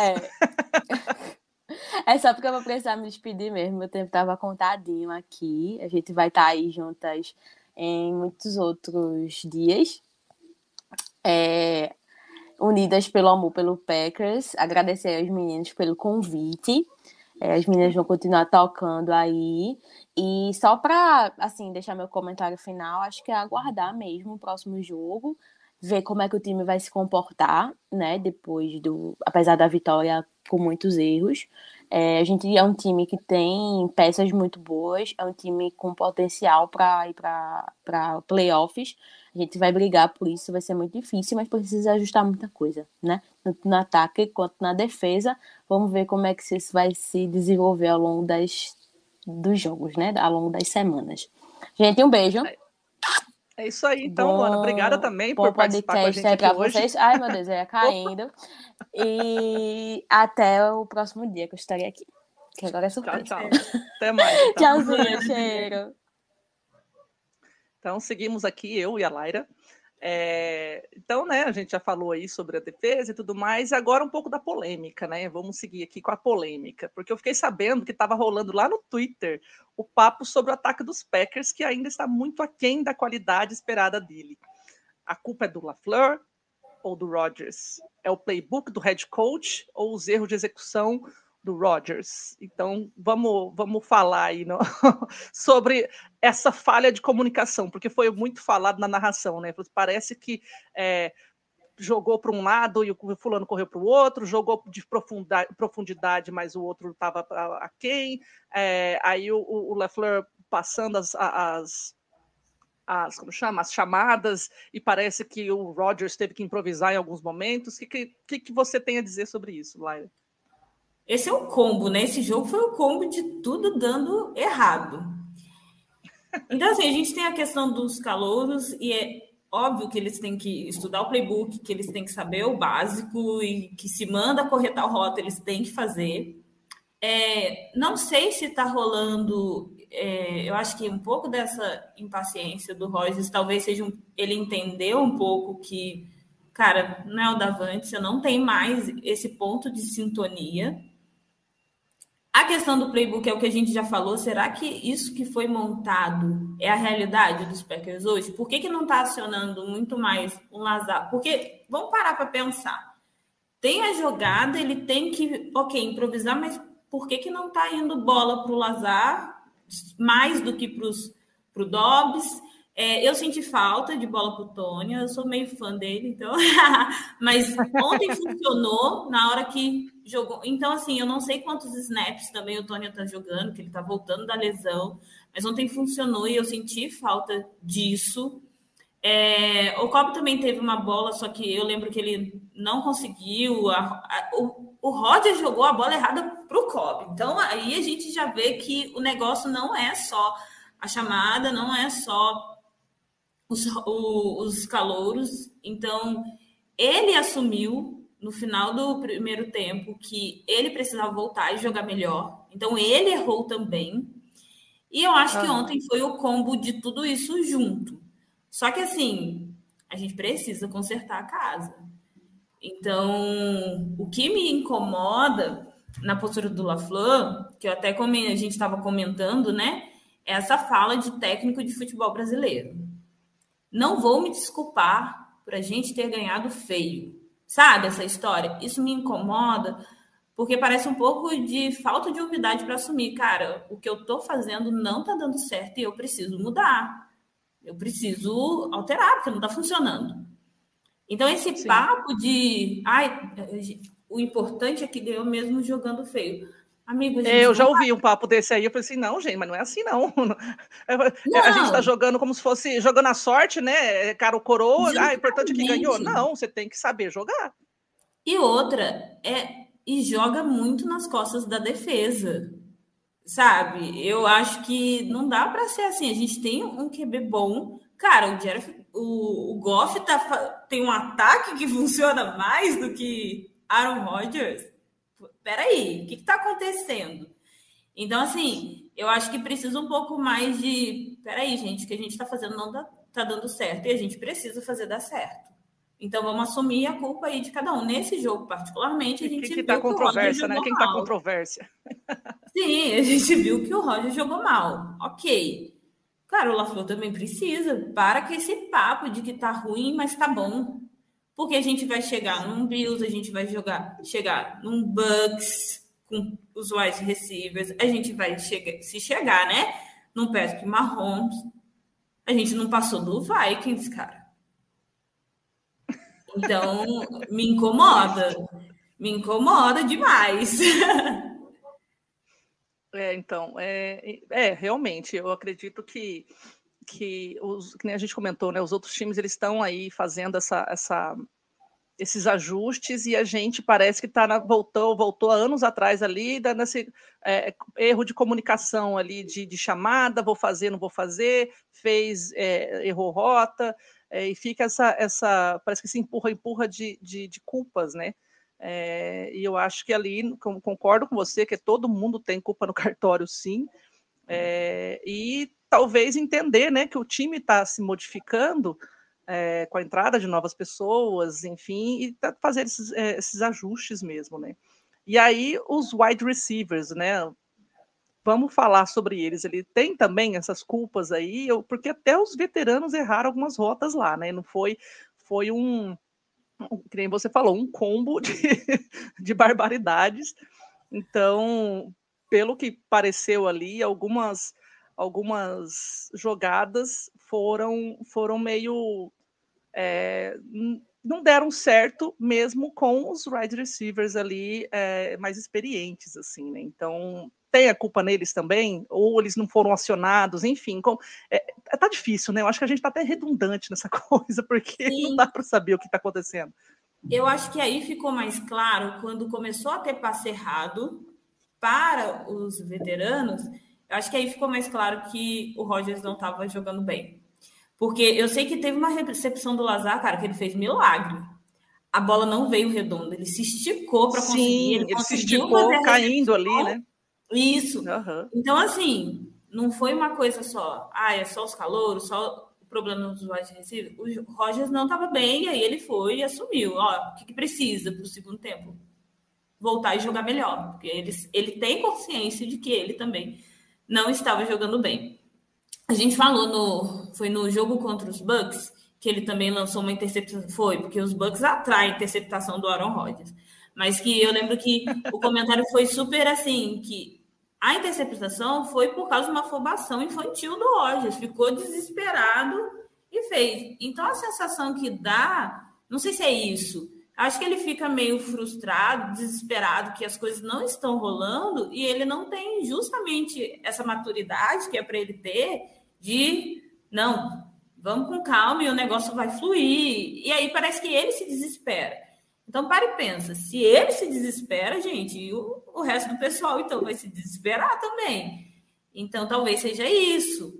É, É só porque eu vou precisar me despedir mesmo. Meu tempo estava contadinho aqui. A gente vai estar tá aí juntas em muitos outros dias. É... Unidas pelo amor pelo Packers. Agradecer aos meninos pelo convite. É, as meninas vão continuar tocando aí. E só para assim, deixar meu comentário final, acho que é aguardar mesmo o próximo jogo, ver como é que o time vai se comportar, né? Depois do... Apesar da vitória com muitos erros. É, a gente é um time que tem peças muito boas, é um time com potencial para ir para playoffs. A gente vai brigar por isso, vai ser muito difícil, mas precisa ajustar muita coisa, né? Tanto no ataque quanto na defesa. Vamos ver como é que isso vai se desenvolver ao longo das, dos jogos, né? Ao longo das semanas. Gente, um beijo. É isso aí, então, bom, Luana. Obrigada também por participar com a gente aqui hoje. Vocês. Ai, meu Deus, eu ia caindo. Opa. E até o próximo dia que eu estarei aqui. Que agora é surpresa. Tchau, tchau. Até mais. Então. Tchauzinho, cheiro. Então, seguimos aqui, eu e a Laira. É, então, né, a gente já falou aí sobre a defesa e tudo mais, e agora um pouco da polêmica, né? Vamos seguir aqui com a polêmica, porque eu fiquei sabendo que estava rolando lá no Twitter o papo sobre o ataque dos Packers, que ainda está muito aquém da qualidade esperada dele. A culpa é do LaFleur ou do Rodgers? É o playbook do head coach ou os erros de execução do Rodgers? Então, vamos, vamos falar aí no... sobre essa falha de comunicação, porque foi muito falado na narração, né? Parece que é, jogou para um lado e o fulano correu para o outro, jogou de profundidade, profundidade mas o outro estava a quem? É, aí o, o LaFleur passando as... as As, como chama? As chamadas, e parece que o Rodgers teve que improvisar em alguns momentos. O que, que, que você tem a dizer sobre isso, Laila? Esse é o combo, né? Esse jogo foi o combo de tudo dando errado. Então, assim, a gente tem a questão dos calouros, e é óbvio que eles têm que estudar o playbook, que eles têm que saber o básico, e que se manda correr tal rota, eles têm que fazer. É, não sei se está rolando... É, eu acho que um pouco dessa impaciência do Rodgers, talvez seja um, ele entendeu um pouco que, cara, não é o Davante, você não tem mais esse ponto de sintonia. A questão do playbook é o que a gente já falou, será que isso que foi montado é a realidade dos Packers hoje? Por que, que não está acionando muito mais o Lazard? Porque, vamos parar para pensar, tem a jogada, ele tem que, ok, improvisar, mas por que, que não está indo bola para o Lazard? Mais do que para o Dobbs. É, eu senti falta de bola para o Tony, eu sou meio fã dele, então. Mas ontem funcionou na hora que jogou. Então, assim, eu não sei quantos snaps também o Tony está jogando, que ele está voltando da lesão, mas ontem funcionou e eu senti falta disso. É, o Cobb também teve uma bola, só que eu lembro que ele não conseguiu. A, a, o o Rodgers jogou a bola errada para o Cobb. Então, aí a gente já vê que o negócio não é só a chamada, não é só os, o, os calouros. Então, ele assumiu no final do primeiro tempo que ele precisava voltar e jogar melhor. Então, ele errou também. E eu acho ah. que ontem foi o combo de tudo isso junto. Só que, assim, a gente precisa consertar a casa. Então, o que me incomoda na postura do LaFleur, que eu até comentei, a gente estava comentando, né, é essa fala de técnico de futebol brasileiro. Não vou me desculpar por a gente ter ganhado feio. Sabe essa história? Isso me incomoda porque parece um pouco de falta de humildade para assumir. Cara, o que eu estou fazendo não está dando certo e eu preciso mudar. Eu preciso alterar, porque não está funcionando. Então, esse Sim. papo de... Ai, o importante é que ganhou mesmo jogando feio. Amigo, gente, eu já vai... ouvi um papo desse aí, eu falei assim, não, gente, mas não é assim, não. não. A gente está jogando como se fosse... Jogando a sorte, né? Cara, o coroa, ah, o importante é que ganhou. Não, você tem que saber jogar. E outra, é e joga muito nas costas da defesa. Sabe, eu acho que não dá para ser assim. A gente tem um Q B bom. Cara, o, Jeff, o, o Goff tá, tem um ataque que funciona mais do que Aaron Rodgers. Peraí, o que, que tá acontecendo? Então, assim, eu acho que precisa um pouco mais de... Peraí, gente, o que a gente tá fazendo não dá, tá dando certo. E a gente precisa fazer dar certo. Então, vamos assumir a culpa aí de cada um. Nesse jogo, particularmente, a gente que que viu tá que o Rodgers jogou né? Quem mal. Tá controvérsia. Sim, a gente viu que o Rodgers jogou mal. Ok. Cara, o LaFleur também precisa. Para com esse papo de que tá ruim, mas tá bom. Porque a gente vai chegar num Bills, a gente vai jogar, chegar num Bucks com os wide receivers, a gente vai chegar, se chegar, né? Num Patrick Mahomes. A gente não passou do Vikings, cara. Então, me incomoda. Me incomoda demais. É, então, é, é realmente, eu acredito que, que, os, que nem a gente comentou, né, os outros times, eles estão aí fazendo essa, essa, esses ajustes e a gente parece que tá na, voltou, voltou há anos atrás ali, dando esse é, erro de comunicação ali, de, de chamada, vou fazer, não vou fazer, fez, é, errou rota. É, e fica essa, essa, parece que se empurra, empurra de, de, de culpas, né? É, e eu acho que ali, concordo com você, que todo mundo tem culpa no cartório, sim. É, e talvez entender, né, que o time está se modificando é, com a entrada de novas pessoas, enfim, e tá fazer esses, é, esses ajustes mesmo, né? E aí, os wide receivers, né? Vamos falar sobre eles. Ele tem também essas culpas aí, eu, porque até os veteranos erraram algumas rotas lá, né? Não foi, foi um, um que nem você falou, um combo de, de barbaridades. Então, pelo que pareceu ali, algumas, algumas jogadas foram, foram meio... É, não deram certo mesmo com os wide receivers ali é, mais experientes, assim, né? Então... Tem a culpa neles também, ou eles não foram acionados, enfim, com... é, tá difícil, né? Eu acho que a gente tá até redundante nessa coisa, porque Sim. não dá para saber o que tá acontecendo. Eu acho que aí ficou mais claro, quando começou a ter passe errado para os veteranos, eu acho que aí ficou mais claro que o Rodgers não tava jogando bem. Porque eu sei que teve uma recepção do Lazard, cara, que ele fez milagre. A bola não veio redonda, ele se esticou para conseguir. Sim, ele, ele se esticou caindo ali, né? Isso. Uhum. Então, assim, não foi uma coisa só, ah, é só os calouros, só o problema dos wide receivers. O Rodgers não estava bem, aí ele foi e assumiu. Ó, o que, que precisa para o segundo tempo? Voltar e jogar melhor. Porque ele, ele tem consciência de que ele também não estava jogando bem. A gente falou, no, foi no jogo contra os Bucks, que ele também lançou uma interceptação. Foi, porque os Bucks atraem a interceptação do Aaron Rodgers. Mas que eu lembro que o comentário foi super assim, que a interceptação foi por causa de uma afobação infantil do Rodgers. Ficou desesperado e fez. Então, a sensação que dá... Não sei se é isso. Acho que ele fica meio frustrado, desesperado, que as coisas não estão rolando e ele não tem justamente essa maturidade que é para ele ter de... Não, vamos com calma e o negócio vai fluir. E aí parece que ele se desespera. Então, para e pensa. Se ele se desespera, gente, e o, o resto do pessoal, então, vai se desesperar também. Então, talvez seja isso.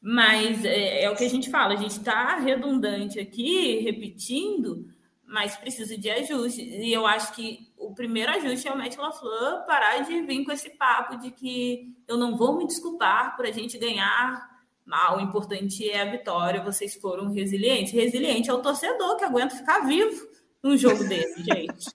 Mas é, é o que a gente fala. A gente está redundante aqui, repetindo, mas precisa de ajustes. E eu acho que o primeiro ajuste é o Matt LaFleur parar de vir com esse papo de que eu não vou me desculpar por a gente ganhar mal. O importante é a vitória. Vocês foram resilientes. Resiliente é o torcedor que aguenta ficar vivo num jogo desse, gente.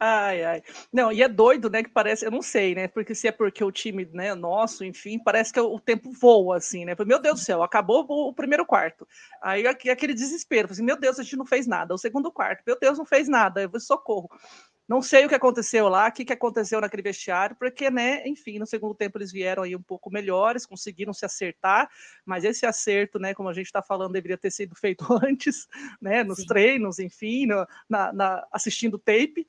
Ai, ai. Não, e é doido, né, que parece, eu não sei, né, porque se é porque o time, né, nosso, enfim, parece que o tempo voa, assim, né, meu Deus do céu, acabou o primeiro quarto, aí aquele desespero, assim, meu Deus, a gente não fez nada, o segundo quarto, meu Deus, não fez nada, eu vou socorro, não sei o que aconteceu lá, o que aconteceu naquele vestiário, porque, né, enfim, no segundo tempo eles vieram aí um pouco melhores, conseguiram se acertar, mas esse acerto, né, como a gente está falando, deveria ter sido feito antes, né, nos Sim. treinos, enfim, no, na, na, assistindo tape,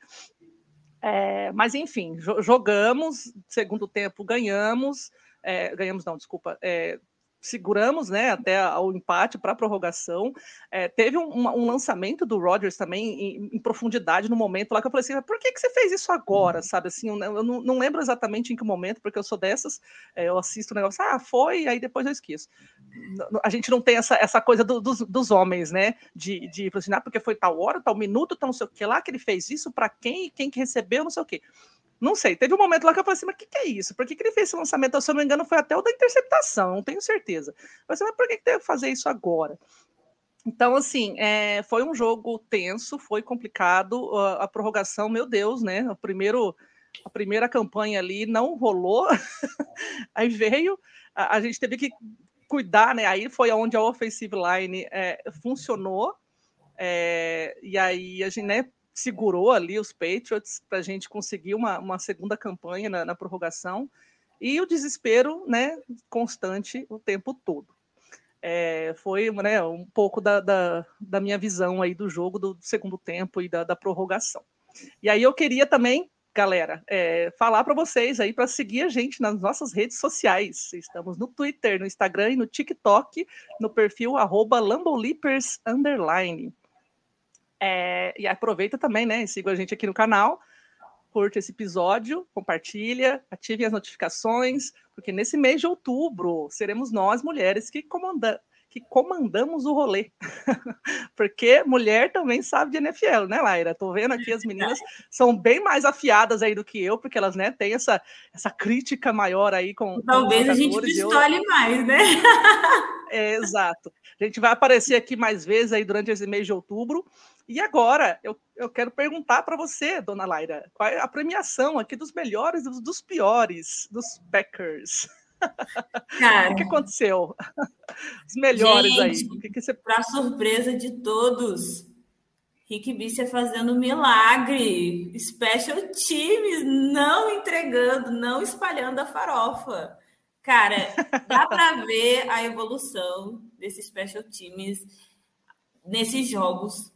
é, mas, enfim, jo- jogamos, segundo tempo ganhamos, é, ganhamos não, desculpa, é, seguramos, né, até o empate para a prorrogação, é, teve um, um lançamento do Rodgers também em, em profundidade no momento lá, que eu falei assim, por que, que você fez isso agora, sabe, assim, eu não, eu não lembro exatamente em que momento, porque eu sou dessas, é, eu assisto o negócio, ah, foi, aí depois eu esqueço. A gente não tem essa, essa coisa do, dos, dos homens, né, de, de assim, ah, porque foi tal hora, tal minuto, tal não sei o que lá, que ele fez isso, para quem, quem que recebeu, não sei o que. Não sei, teve um momento lá que eu falei assim, mas o que, que é isso? Por que, que ele fez esse lançamento? Se eu não me engano, foi até o da interceptação, não tenho certeza. Eu falei assim, mas por que, que deve fazer isso agora? Então, assim, é, foi um jogo tenso, foi complicado. A, a prorrogação, meu Deus, né? O primeiro, a primeira campanha ali não rolou. Aí veio, a, a gente teve que cuidar, né? Aí foi onde a offensive line é, funcionou. É, e aí a gente, né, segurou ali os Patriots para a gente conseguir uma, uma segunda campanha na, na prorrogação. E o desespero, né, constante o tempo todo. É, foi, né, um pouco da, da, da minha visão aí do jogo, do segundo tempo e da, da prorrogação. E aí eu queria também, galera, é, falar para vocês aí para seguir a gente nas nossas redes sociais. Estamos no Twitter, no Instagram e no TikTok, no perfil arroba Lambeau Leapers underline. É, e aproveita também, né, siga a gente aqui no canal. Curte esse episódio, compartilha, ativem as notificações, porque nesse mês de outubro seremos nós, mulheres, que, comanda- que comandamos o rolê. Porque mulher também sabe de N F L, né, Laira? Tô vendo aqui, as meninas são bem mais afiadas aí do que eu, porque elas, né, têm essa, essa crítica maior aí com... Talvez com a gente pistole eu... mais, né? É, exato. A gente vai aparecer aqui mais vezes aí durante esse mês de outubro. E agora, eu, eu quero perguntar para você, dona Laira, qual é a premiação aqui dos melhores e dos piores, dos Packers? Cara, o que aconteceu? Os melhores, gente, aí. O que que você... Para surpresa de todos, Rick Bischer fazendo milagre. Special teams não entregando, não espalhando a farofa. Cara, dá para ver a evolução desses special teams nesses jogos.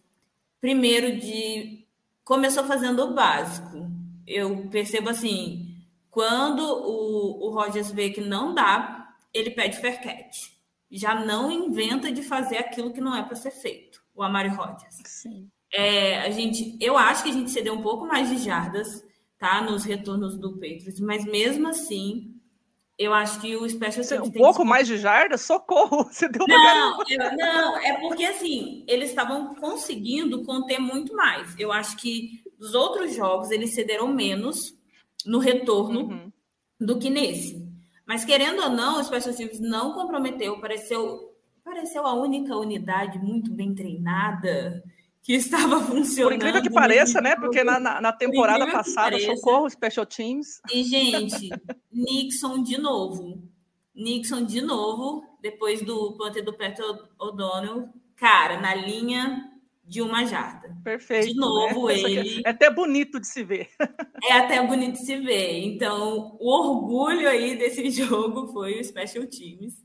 Primeiro, de começou fazendo o básico. Eu percebo assim, quando o, o Rodgers vê que não dá, ele pede fair catch. Já não inventa de fazer aquilo que não é para ser feito, o Amari Rodgers. Sim. É, a gente, eu acho que a gente cedeu um pouco mais de jardas, tá, nos retornos do Patriots, mas mesmo assim... Eu acho que o Special Teams... Um pouco mais de jarda? Socorro! Você deu uma não, eu, não, é porque, assim, eles estavam conseguindo conter muito mais. Eu acho que os outros jogos, eles cederam menos no retorno uhum. do que nesse. Mas, querendo ou não, o Special Teams não comprometeu. Pareceu, pareceu a única unidade muito bem treinada que estava funcionando. Por incrível que pareça, né? Porque na, na, na temporada passada, socorro, Special Teams. E, gente, Nixon de novo. Nixon de novo, depois do punter do Pat O'Donnell. Cara, na linha de uma jarda. Perfeito. De novo, né? Ele... É até bonito de se ver. É até bonito de se ver. Então, o orgulho aí desse jogo foi o Special Teams.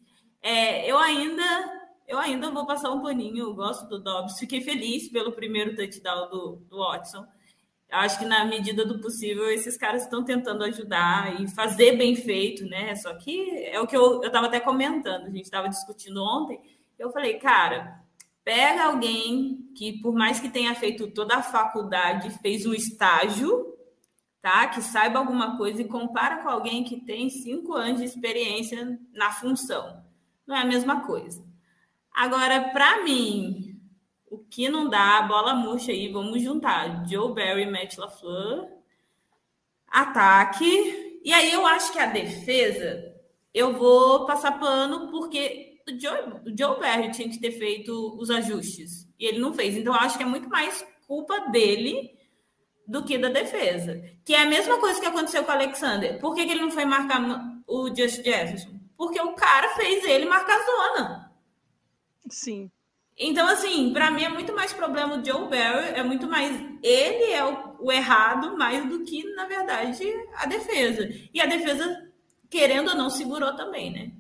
É, eu ainda... Eu ainda vou passar um paninho, eu gosto do Dobbs. Fiquei feliz pelo primeiro touchdown do, do Watson. Acho que, na medida do possível, esses caras estão tentando ajudar e fazer bem feito, né? Só que é o que eu estava até comentando, a gente estava discutindo ontem. Eu falei, cara, pega alguém que, por mais que tenha feito toda a faculdade, fez um estágio, tá? Que saiba alguma coisa, e compara com alguém que tem cinco anos de experiência na função. Não é a mesma coisa. Agora, para mim, o que não dá, bola murcha aí, vamos juntar Joe Barry, Matt LaFleur, ataque. E aí eu acho que a defesa, eu vou passar pano, porque o Joe, o Joe Barry tinha que ter feito os ajustes, e ele não fez. Então, eu acho que é muito mais culpa dele do que da defesa. Que é a mesma coisa que aconteceu com o Alexander. Por que que ele não foi marcar o Justin Jefferson? Porque o cara fez ele marcar a zona. Sim. Então, assim, para mim é muito mais problema do Joe Barry, é muito mais ele é o, o errado, mais do que, na verdade, a defesa. E a defesa, querendo ou não, segurou também, né?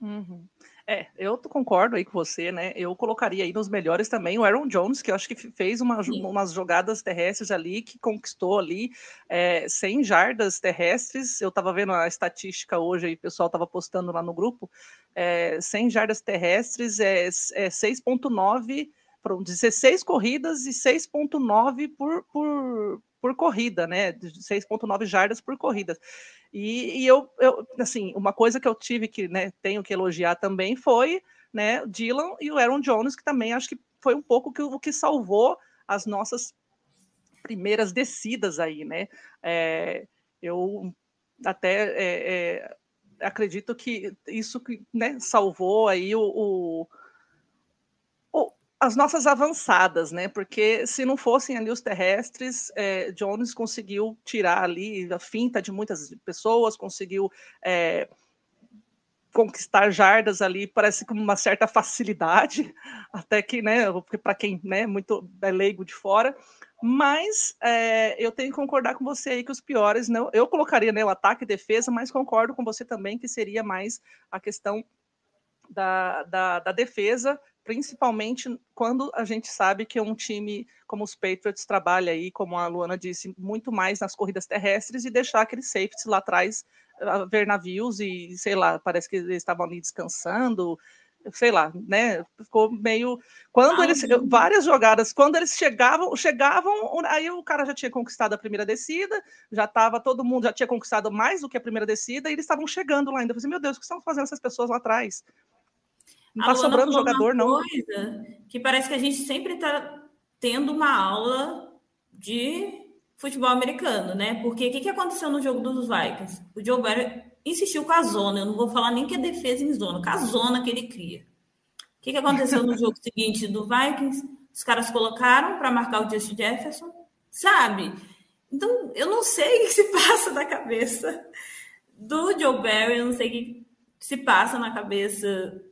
Uhum. É, eu concordo aí com você, né? Eu colocaria aí nos melhores também o Aaron Jones, que eu acho que fez uma, umas jogadas terrestres ali, que conquistou ali é, cem jardas terrestres. Eu estava vendo a estatística hoje, aí o pessoal estava postando lá no grupo, é, cem jardas terrestres é, é seis vírgula nove, dezesseis corridas e seis vírgula nove por, por, por corrida, né? seis vírgula nove jardas por corrida. E, e eu, eu, assim, uma coisa que eu tive que, né, tenho que elogiar também foi, né, o Dylan e o Aaron Jones, que também acho que foi um pouco que, o que salvou as nossas primeiras descidas aí, né? É, eu até é, é, acredito que isso, né, salvou aí o, o, as nossas avançadas, né? Porque se não fossem ali os terrestres, é, Jones conseguiu tirar ali a finta de muitas pessoas, conseguiu é, conquistar jardas ali, parece com uma certa facilidade, até que, né, para quem né, muito é leigo de fora, mas é, eu tenho que concordar com você aí que os piores, não, eu colocaria nele ataque e defesa, mas concordo com você também que seria mais a questão da, da, da defesa, principalmente quando a gente sabe que um time como os Patriots trabalha aí, como a Luana disse, muito mais nas corridas terrestres e deixar aqueles safeties lá atrás ver navios e, sei lá, parece que eles estavam ali descansando, sei lá, né? Ficou meio... Quando eles... Várias jogadas, quando eles chegavam, chegavam, aí o cara já tinha conquistado a primeira descida, já estava todo mundo, já tinha conquistado mais do que a primeira descida e eles estavam chegando lá ainda. Eu falei assim, meu Deus, o que estão fazendo essas pessoas lá atrás? Não está sobrando jogador, não. Que parece que a gente sempre está tendo uma aula de futebol americano, né? Porque o que, que aconteceu no jogo dos Vikings? O Joe Barry insistiu com a zona. Eu não vou falar nem que é defesa em zona, com a zona que ele cria. O que, que aconteceu no jogo seguinte do Vikings? Os caras colocaram para marcar o Justin Jefferson, sabe? Então, eu não sei o que se passa na cabeça do Joe Barry, eu não sei o que se passa na cabeça...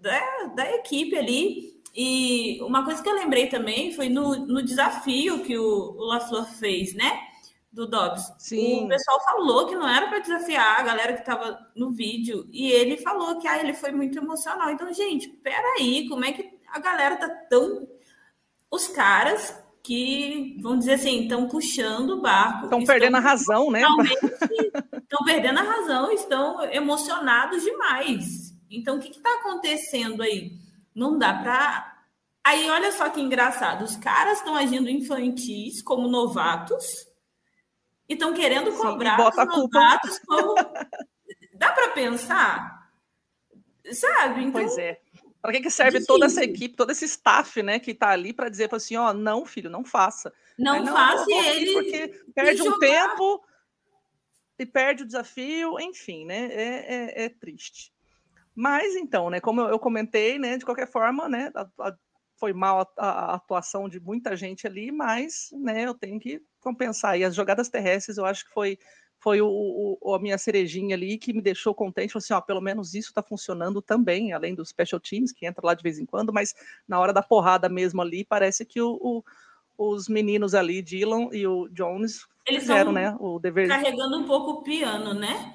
Da, da equipe ali. E uma coisa que eu lembrei também foi no, no desafio que o, o LaFleur fez, né? Do Dobbs. Sim. O pessoal falou que não era para desafiar a galera que estava no vídeo. E ele falou que ah, ele foi muito emocional. Então, gente, peraí, como é que a galera tá tão... Os caras que, vamos dizer assim, estão puxando o barco. Estão perdendo a razão, né? Estão perdendo a razão, estão emocionados demais. Então, o que está acontecendo aí? Não dá para... Aí, olha só que engraçado. Os caras estão agindo infantis como novatos e estão querendo cobrar os novatos como... Dá para pensar? Sabe? Então, pois é. Para que, que serve difícil. Toda essa equipe, todo esse staff, né, que está ali para dizer assim, ó, oh, não, filho, não faça. Não, não faça e ele... Porque perde um tempo e perde o desafio. Enfim, né? É, é, é triste. Mas então, né, como eu comentei, né, de qualquer forma, né, a, a, foi mal a, a atuação de muita gente ali, mas né, eu tenho que compensar. E as jogadas terrestres, eu acho que foi, foi o, o, a minha cerejinha ali que me deixou contente. Falei assim, ó, pelo menos isso está funcionando também, além dos special teams, que entra lá de vez em quando, mas na hora da porrada mesmo ali, parece que o, o, os meninos ali, Dylan e o Jones, eles fizeram, né, o dever. Carregando um pouco o piano, né?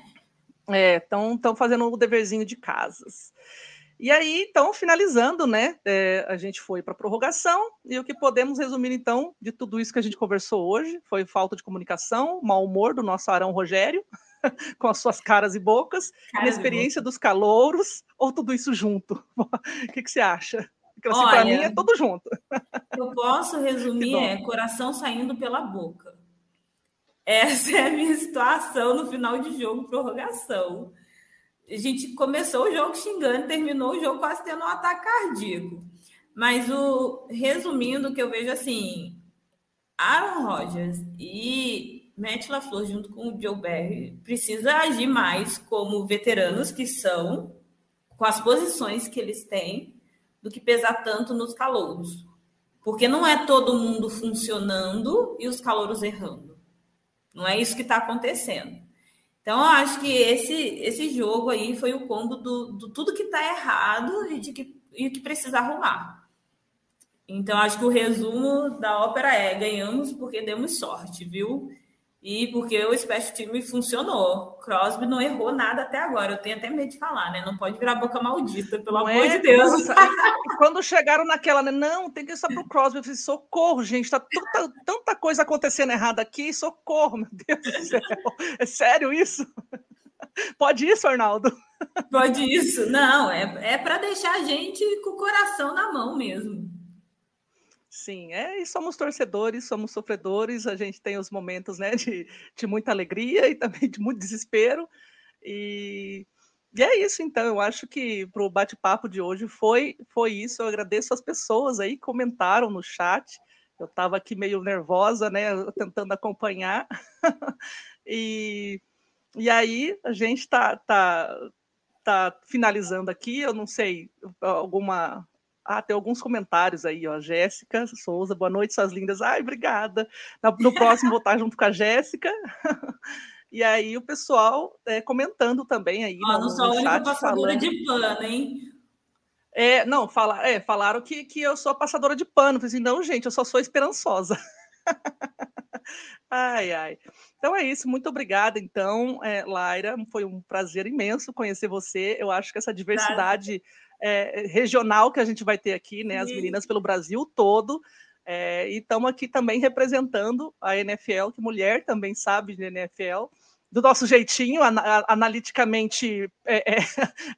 É, estão fazendo o deverzinho de casas. E aí, então, finalizando, né, é, a gente foi para a prorrogação, e o que podemos resumir, então, de tudo isso que a gente conversou hoje, foi falta de comunicação, mau humor do nosso Arão Rogério, com as suas caras e bocas, Caramba. Inexperiência dos calouros, ou tudo isso junto? O que, que você acha? Porque assim, para mim é tudo junto. Eu posso resumir, é coração saindo pela boca. Essa é a minha situação no final de jogo, prorrogação. A gente começou o jogo xingando, terminou o jogo quase tendo um ataque cardíaco. Mas, o, resumindo, o que eu vejo assim, Aaron Rodgers e Matt LaFleur junto com o Joe Barry precisa agir mais como veteranos que são, com as posições que eles têm, do que pesar tanto nos calouros. Porque não é todo mundo funcionando e os calouros errando. Não é isso que está acontecendo. Então, eu acho que esse, esse jogo aí foi o combo do, do tudo que está errado e de que, e que precisa arrumar. Então, acho que o resumo da ópera é ganhamos porque demos sorte, viu? E porque o Special Team funcionou. Crosby não errou nada até agora. Eu tenho até medo de falar, né? Não pode virar boca maldita, pelo não amor é, de Deus. Quando chegaram naquela, né? Não, tem que ir só pro Crosby. Eu falei, socorro, gente. Tá tanta, tanta coisa acontecendo errada aqui. Socorro, meu Deus do céu. É sério isso? Pode isso, Arnaldo? Pode isso. Não, é, é para deixar a gente com o coração na mão mesmo. Sim, é, e somos torcedores, somos sofredores, a gente tem os momentos, né, de, de muita alegria e também de muito desespero, e, e é isso, então, eu acho que para o bate-papo de hoje foi, foi isso, eu agradeço as pessoas aí que comentaram no chat, eu estava aqui meio nervosa, né, tentando acompanhar, e, e aí a gente está tá, tá finalizando aqui, eu não sei, alguma... Ah, tem alguns comentários aí, ó. Jéssica Souza, boa noite, suas lindas. Ai, obrigada. No próximo vou estar junto com a Jéssica. E aí o pessoal é, comentando também aí. Ó, no, não sou a única passadora falando de pano, hein? É, não, fala, é, falaram que, que eu sou a passadora de pano. Eu assim, não, gente, eu só sou esperançosa. Ai, ai. Então é isso, muito obrigada. Então, é, Laira, foi um prazer imenso conhecer você. Eu acho que essa diversidade é, regional que a gente vai ter aqui, né? As meninas pelo Brasil todo. É, e estamos aqui também representando a N F L, que mulher também sabe de N F L. Do nosso jeitinho, an- analiticamente, é, é,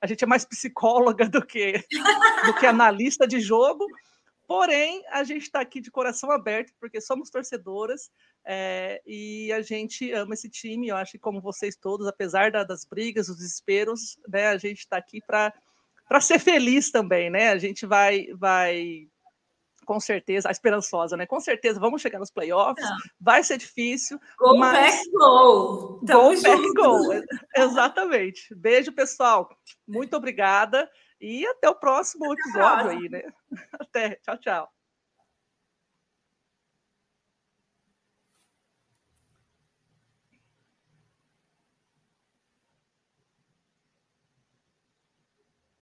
a gente é mais psicóloga do que, do que analista de jogo. Porém, a gente está aqui de coração aberto, porque somos torcedoras, é, e a gente ama esse time. Eu acho que, como vocês todos, apesar da, das brigas, dos desesperos, né, a gente está aqui para ser feliz também, né? A gente vai, vai, com certeza, a esperançosa, né? Com certeza, vamos chegar nos playoffs, não. Vai ser difícil. Go mas... back, go! Go back, go! Exatamente. Beijo, pessoal. Muito obrigada. E até o próximo até episódio aí, né? Até. Tchau, tchau.